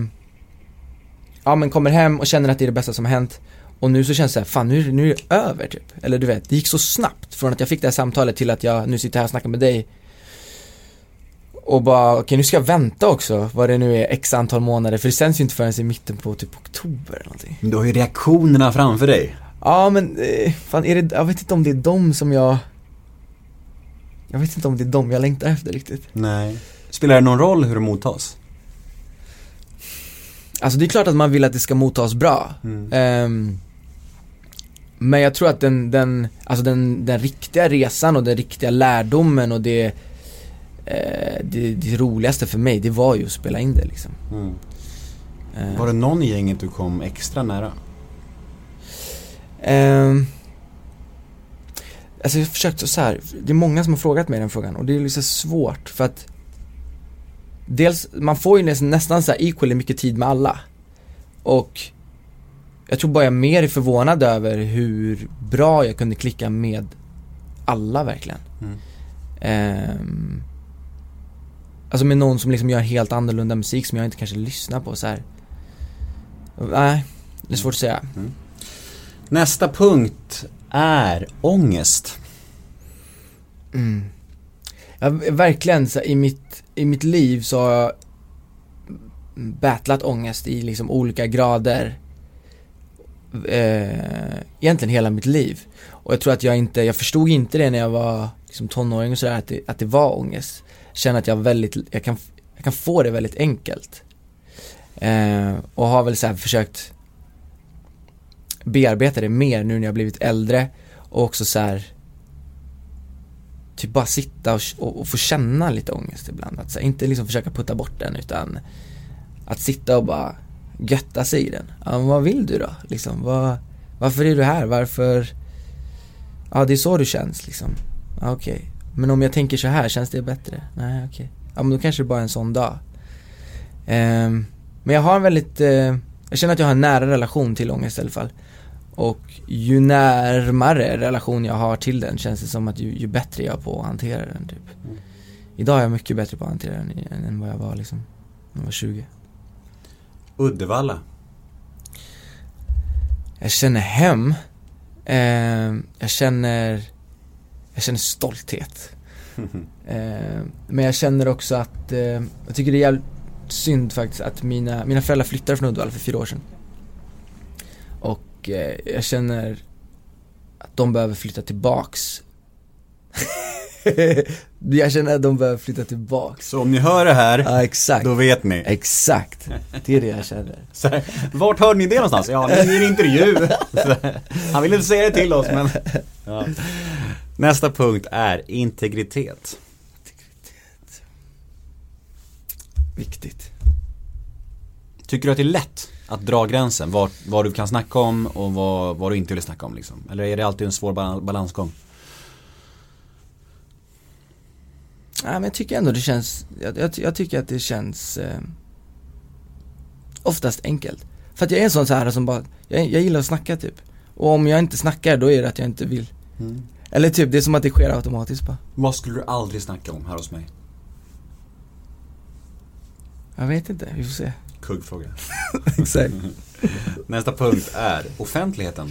ja, men kommer hem och känner att det är det bästa som har hänt. Och nu så känns det så här, fan, nu, nu är det över typ. Eller du vet, det gick så snabbt från att jag fick det här samtalet till att jag nu sitter här och snackar med dig. Och bara, okej, okay, nu ska jag vänta också, vad det nu är, x antal månader. För det sänds ju inte förrän i mitten på typ oktober eller någonting. Du har ju reaktionerna framför dig. Ja, men eh, fan, är det, jag vet inte om det är dem som jag... Jag vet inte om det är dem jag längtar efter riktigt. Nej. Spelar det någon roll hur det mottas? Alltså det är klart att man vill att det ska mottas bra. Mm. um, Men jag tror att den, den, alltså den, den riktiga resan och den riktiga lärdomen och det, eh, det, det roligaste för mig, det var ju att spela in det liksom. Mm. um, Var det någon i gänget du kom extra nära? Ehm um, Alltså jag har försökt så här. Det är många som har frågat mig den frågan, och det är liksom svårt, för att dels man får ju nästan så här equally mycket tid med alla, Och jag tror bara jag mer är förvånad över hur bra jag kunde klicka med alla verkligen. Mm. Um, alltså med någon som liksom gör helt annorlunda musik som jag inte kanske lyssnar på så här. Nej, det är svårt att säga. Mm. Nästa punkt är ångest. Mm. Jag, verkligen så här, i mitt i mitt liv så har jag battlat ångest i liksom olika grader. Eh, egentligen hela mitt liv. Och jag tror att jag inte jag förstod inte det när jag var liksom tonåring och så där, att det, att det var ångest. Jag känner att jag väldigt jag kan jag kan få det väldigt enkelt. Eh, och har väl så här försökt bearbeta det mer nu när jag blivit äldre och också så här typ bara sitta och, och, och få känna lite ångest ibland, att så här, inte liksom försöka putta bort den utan att sitta och bara götta sig i den. Ja, vad vill du då? Liksom, vad, varför är du här? Varför? Ja, det är så du känns liksom. Ja, okej. Okay. Men om jag tänker så här, känns det bättre? Nej, okej. Okay. Ja, men då kanske det bara är en sån dag. Eh, men jag har en väldigt... Eh, jag känner att jag har en nära relation till ångest i alla fall. Och ju närmare relation jag har till den känns det som att ju, ju bättre jag är på att hantera den. Typ. Mm. Idag är jag mycket bättre på att hantera den än, än vad jag var liksom, när jag var tjugo. Uddevalla. Jag känner hem. Eh, jag känner jag känner stolthet. eh, men jag känner också att eh, jag tycker det är jävligt synd faktiskt att mina, mina föräldrar flyttade från Uddevalla för fyra år sedan. Och eh, jag känner att de behöver flytta tillbaks. Jag känner att de behöver flytta tillbaka. Så om ni hör det här, ja, exakt. Då vet ni. Exakt, det är det jag känner. Så här, vart hörde ni det någonstans? Ja, ni är en intervju. Så, han ville inte säga det till oss men... ja. Nästa punkt är integritet. Integritet. Viktigt. Tycker du att det är lätt att dra gränsen? Vad, vad du kan snacka om och vad, vad du inte vill snacka om liksom? Eller är det alltid en svår balansgång? Ja, men jag tycker ändå det känns jag, jag, jag tycker att det känns eh, oftast enkelt. För att jag är en sån så här som bara jag, jag gillar att snacka typ. Och om jag inte snackar då är det att jag inte vill. Mm. Eller typ det är som att det sker automatiskt bara. Vad skulle du aldrig snacka om här hos mig? Jag vet inte, vi får se. Kuggfråga. Exakt. Nästa punkt är offentligheten.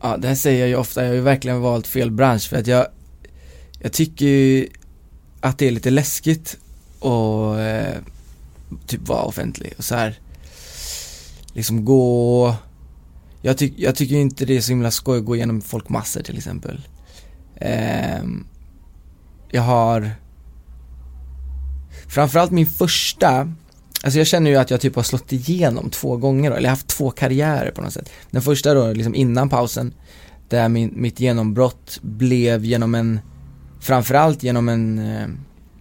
Ja, det här säger jag ju ofta. Jag har ju verkligen valt fel bransch för att jag Jag tycker ju att det är lite läskigt att eh, typ vara offentlig och så här liksom gå jag, ty- jag tycker inte det är så himla skoj att gå igenom folkmassor till exempel. Eh, jag har framförallt min första alltså jag känner ju att jag typ har slått igenom två gånger då, eller haft två karriärer på något sätt. Den första då liksom innan pausen där min, mitt genombrott blev genom en framförallt genom en,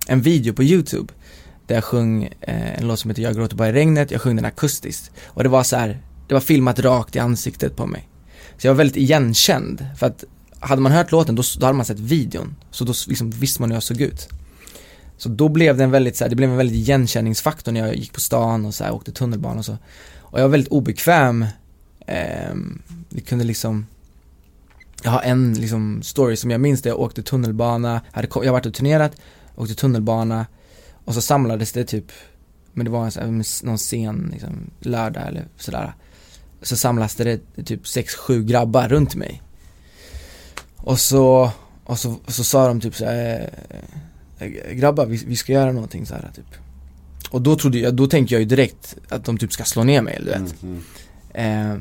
en video på YouTube där jag sjöng en låt som heter Jag gråter bara i regnet. Jag sjöng den akustiskt. Och det var så här, det var filmat rakt i ansiktet på mig. Så jag var väldigt igenkänd. För att hade man hört låten då, då hade man sett videon. Så då liksom visste man hur jag såg ut. Så då blev det en väldigt så här, det blev en väldigt igenkänningsfaktor när jag gick på stan och så här, åkte tunnelbanan och så. Och jag var väldigt obekväm. Det kunde liksom... Jag har en liksom, story som jag minns där jag åkte tunnelbana. Hade, jag har varit och turnerat, åkte tunnelbana och så samlades det typ, men det var en, någon scen liksom, lördag eller sådär. Så samlades det typ sex sju grabbar runt mig. Och så, och så, och så sa de typ så här, grabbar vi, vi ska göra någonting så här typ. Och då, trodde jag, då tänkte jag ju direkt att de typ ska slå ner mig, du vet. Mm-hmm. Eh,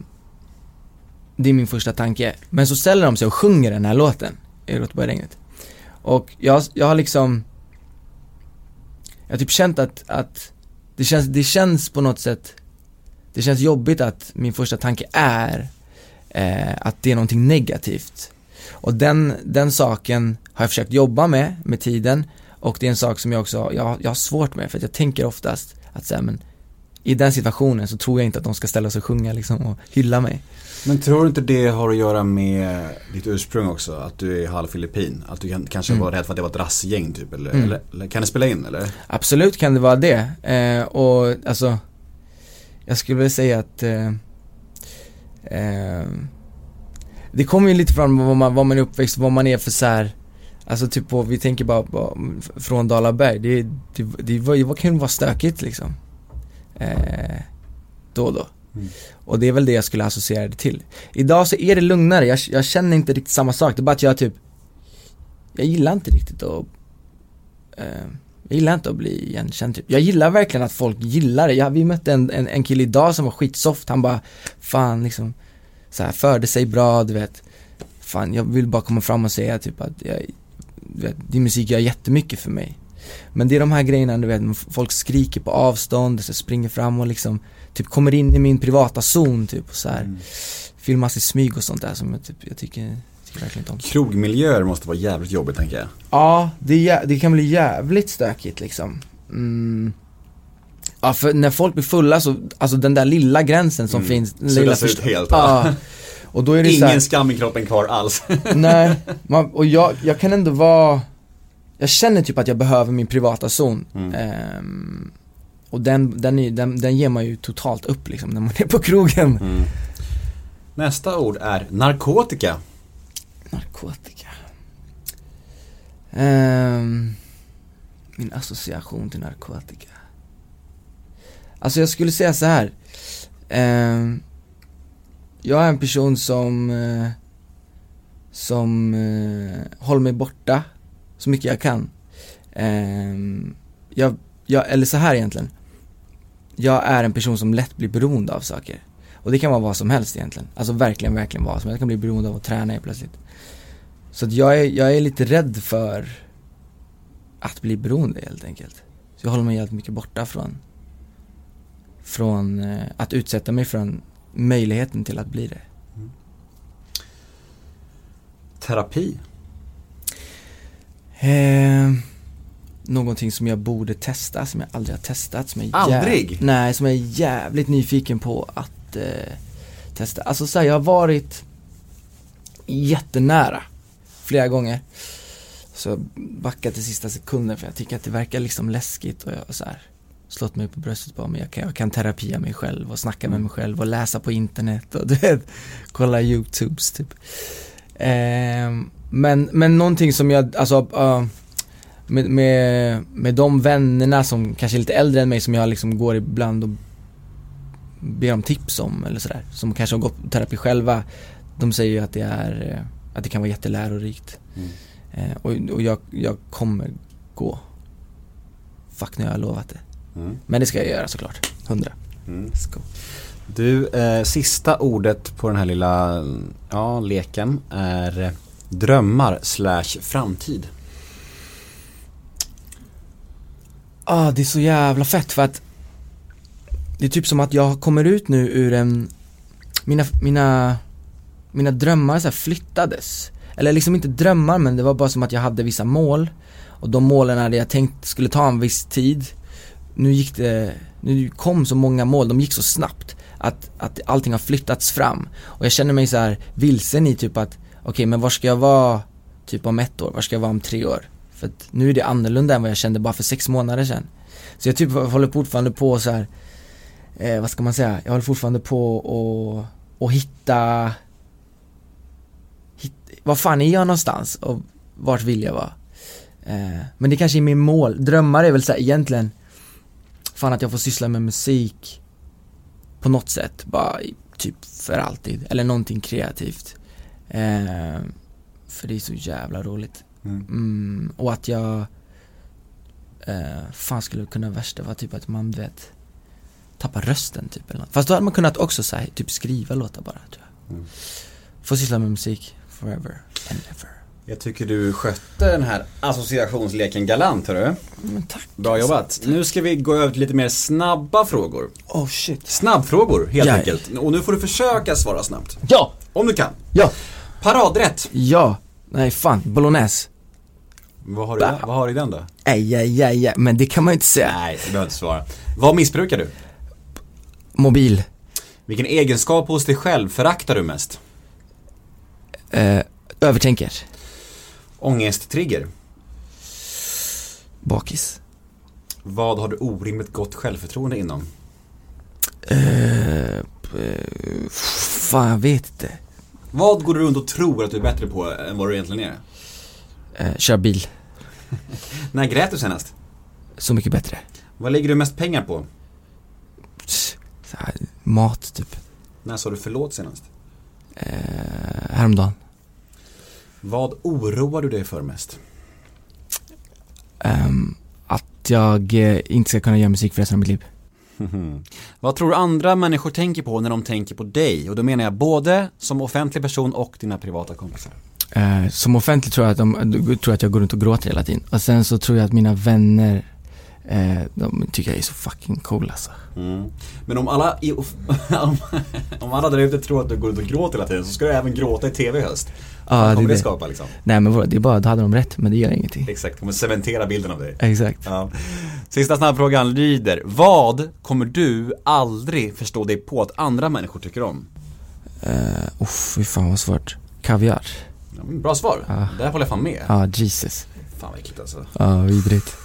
Det är min första tanke. Men så ställer de sig och sjunger den här låten i Göteborgsregnet. Och jag, jag har liksom jag har typ känt att, att det, känns, det känns på något sätt det känns jobbigt att min första tanke är eh, att det är någonting negativt. Och den, den saken har jag försökt jobba med med tiden. Och det är en sak som jag också jag, jag har svårt med. För att jag tänker oftast att så här, men i den situationen så tror jag inte att de ska ställa sig och sjunga liksom, och hylla mig. Men tror du inte det har att göra med ditt ursprung också? Att du är halvfilippin? Att du kan, kanske mm. var rädd för att det var ett rassgäng typ? Eller, mm. eller, eller, kan det spela in? Eller? Absolut kan det vara det. Eh, och alltså, jag skulle väl säga att eh, eh, det kommer ju lite fram vad man, vad man är uppväxt, vad man är för så här. Alltså typ på, vi tänker bara på, från Dalaberg, det, det, det, var, det kan ju vara stökigt liksom eh, då och då. Mm. Och det är väl det jag skulle associera det till. Idag så är det lugnare, jag, jag känner inte riktigt samma sak. Det är bara att jag typ Jag gillar inte riktigt att eh, Jag gillar inte att bli igenkänd typ. Jag gillar verkligen att folk gillar det. Jag, Vi mötte en, en, en kille idag som var skitsoft. Han bara, fan liksom så här, förde sig bra, du vet. Fan, jag vill bara komma fram och säga typ att jag, du vet, din musik gör jättemycket för mig. Men det är de här grejerna, du vet, folk skriker på avstånd, så springer fram och liksom typ kommer in i min privata zon typ och så här, mm. filmas i smyg och sånt där som jag, typ, jag tycker, tycker verkligen inte om. Krogmiljöer måste vara jävligt jobbigt, tänker jag. Ja, det, är, det kan bli jävligt stökigt liksom. Mm. Ja, för när folk blir fulla så, alltså den där lilla gränsen som mm. finns, den lilla så det ser ut helt. Ja. Ja. Och då är det ingen så här, skam i kroppen kvar alls. Nej, man, och jag, jag kan ändå vara, jag känner typ att jag behöver min privata zon. Mm. Ehm, och den, den, är, den, den ger man ju totalt upp liksom, när man är på krogen. Mm. Nästa ord är narkotika. Narkotika. Ehm, min association till narkotika. Alltså jag skulle säga så här. Ehm, jag är en person som som eh, håller mig borta så mycket jag kan. Ehm, jag, jag, eller så här egentligen. Jag är en person som lätt blir beroende av saker. Och det kan vara vad som helst egentligen. Alltså verkligen, verkligen vad som helst. Jag kan bli beroende av att träna plötsligt. Så att jag, är, jag är lite rädd för att bli beroende helt enkelt. Så jag håller mig helt mycket borta från, från eh, att utsätta mig från möjligheten till att bli det. Mm. Terapi. Eh, någonting som jag borde testa, som jag aldrig har testat, som jag aldrig? Jäv... Nej, som jag är jävligt nyfiken på att eh, testa. Alltså så här, jag har varit jättenära flera gånger. Så jag backade till sista sekunden för jag tycker att det verkar liksom läskigt och jag så här slått mig på bröstet på mig. Jag kan, jag kan terapia mig själv och snacka med mig själv och läsa på internet och du vet, kolla YouTubes typ. Eh, men, men någonting som jag alltså uh, med, med, med de vännerna som kanske är lite äldre än mig som jag liksom går ibland och ber om tips om eller sådär, som kanske har gått terapi själva, de säger ju att det är att det kan vara jättelärorikt. Mm. Eh, och, och jag, jag kommer gå. Fuck, när jag har lovat det. Mm. Men det ska jag göra såklart. Hundra. Mm. Du, eh, sista ordet på den här lilla ja, leken är eh, drömmar slash framtid. Ah, det är så jävla fett för att det är typ som att jag kommer ut nu ur en mina, mina, mina drömmar så här flyttades. Eller liksom inte drömmar, men det var bara som att jag hade vissa mål. Och de målen hade jag tänkt skulle ta en viss tid. Nu gick det, nu kom så många mål, de gick så snabbt att, att allting har flyttats fram. Och jag känner mig så här vilsen i typ att okej, okay, men var ska jag vara typ om ett år, var ska jag vara om tre år? För att nu är det annorlunda än vad jag kände bara för sex månader sedan. Så jag typ håller fortfarande på så här, eh, vad ska man säga, jag håller fortfarande på och, och hitta, hit, vad fan är jag någonstans och vart vill jag vara? Eh, men det kanske är min mål, drömmar är väl så här, egentligen fan att jag får syssla med musik på något sätt, bara typ för alltid, eller någonting kreativt eh, för det är så jävla roligt. Mm. Mm, och att jag eh, fan skulle kunna värsta vara typ att man vet tappa rösten typ eller något. Fast då hade man kunnat också så här, typ skriva låtar bara, tror jag. Mm. Få syssla med musik forever and ever. Jag tycker du skötte den här associationsleken galant, hör du. Men tack. Bra jobbat. Tack. Nu ska vi gå över till lite mer snabba frågor. Oh shit. Snabbfrågor, helt Jaj. enkelt. Och nu får du försöka svara snabbt. Ja. Om du kan. Ja. Paradrätt. Ja. Nej, fan. Bolognese. Vad har du, ba- vad har du i den då? Aj, aj, aj, aj. Men det kan man ju inte säga. Nej, det behöver inte svara. Vad missbrukar du? Mobil. Vilken egenskap hos dig själv föraktar du mest? Eh, övertänker. Ångesttrigger. Bakis. Vad har du orimligt gott självförtroende inom? Uh, fan, jag vet inte. Vad går du runt och tror att du är bättre på än vad du egentligen är? Uh, kör bil. När grät du senast? Så mycket bättre. Vad lägger du mest pengar på? Här, mat typ. När sa du förlåt senast? Uh, häromdagen. Vad oroar du dig för mest? Um, att jag uh, inte ska kunna göra musik för resten av mitt liv. Mm-hmm. Vad tror andra människor tänker på när de tänker på dig? Och då menar jag både som offentlig person och dina privata kompisar. eh, Som offentlig tror jag att, de, tror att jag går runt och gråter hela tiden. Och sen så tror jag att mina vänner eh, de tycker jag är så fucking cool alltså. Mm. Men om alla i, om, om alla där ute tror att du går runt och gråter hela tiden, så ska du även gråta i tv i höst. Ja, det kommer det, det skapa liksom. Nej men det är bara, då hade de rätt, men det gör ingenting. Exakt, kommer cementera bilden av dig. Exakt. Ja. Sista snabbfrågan lyder: vad kommer du aldrig förstå dig på att andra människor tycker om? Uh, uff, fy fan vad svårt. Kaviar. Ja, bra svar, uh. det här håller jag fan med. Ja, uh, Jesus. Fan vad äckligt alltså. Ja, uh, vidrigt.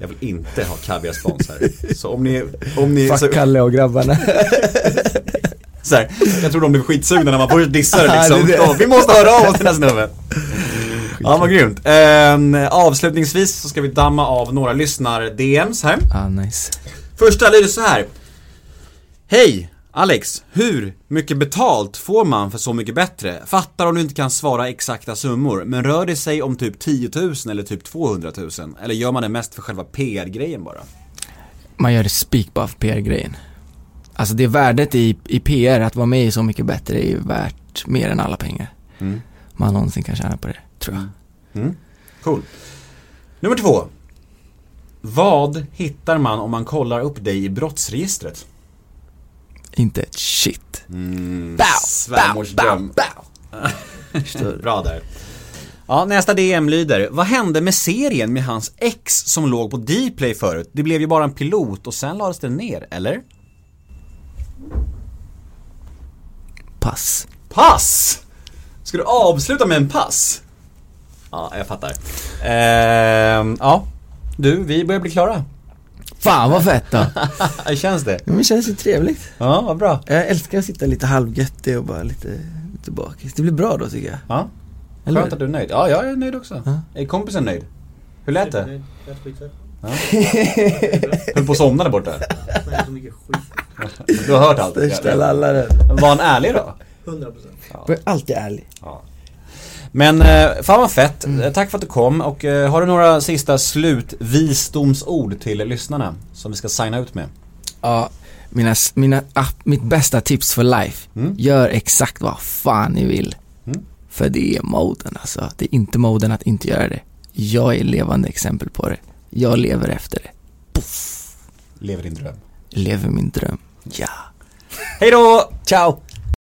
Jag vill inte ha kaviarspons här. Så om ni, om ni Fuck så... Kalle och grabbarna. Så här, jag tror de blir skitsugna när man börjar dissa liksom. Ja, vi måste höra av oss till nästa nummer. Ja, vad grymt. eh, Avslutningsvis så ska vi damma av några lyssnar-D Ms här. Ah, nice. Första lyder så här: hej Alex, hur mycket betalt får man för Så mycket bättre? Fattar om du inte kan svara exakta summor, men rör det sig om typ tio tusen eller typ tvåhundratusen? Eller gör man det mest för själva P R-grejen bara? Man gör det spik bara för P R-grejen. Alltså det värdet i, i P R, att vara med i Så mycket bättre, är ju värt mer än alla pengar mm. man någonsin kan tjäna på det, tror jag. Mm. Cool. Nummer två. Vad hittar man om man kollar upp dig i brottsregistret? Inte ett shit. Mm. Bow, svärmors bow, dröm. Bow, bow. Bra där. Ja, nästa D M lyder: vad hände med serien med hans ex som låg på Dplay förut? Det blev ju bara en pilot och sen lades den ner, eller? Pass. Pass! Ska du avsluta med en pass? Ja, jag fattar. Ehm, ja. Du, vi börjar bli klara. Fan, vad fett då. Det känns det. Ja, men det känns ju trevligt. Ja, vad bra. Jag älskar att sitta lite halvgöttig och bara lite tillbaka. Det blir bra då, tycker jag. Ja. Eller? Skönt att du är nöjd. Ja, jag är nöjd också. Ja. Är kompisen nöjd? Hur lät det? Jag skiter. Ja. Höll på att somna där borta. Det är så mycket skit. Du har hört allt. Största lallaren. Var han ärlig då? hundra procent. Ja. Jag är alltid ärlig. Ja. Men eh, fan vad fett. Mm. Tack för att du kom. Och eh, har du några sista slutvisdomsord till lyssnarna som vi ska signa ut med? Ja, mina, mina, ah, mitt bästa tips för life. Mm. Gör exakt vad fan ni vill. Mm. För det är moden alltså. Det är inte moden att inte göra det. Jag är levande exempel på det. Jag lever efter det. Puff. Lever din dröm. Lever min dröm. Ja. Hej då. Ciao.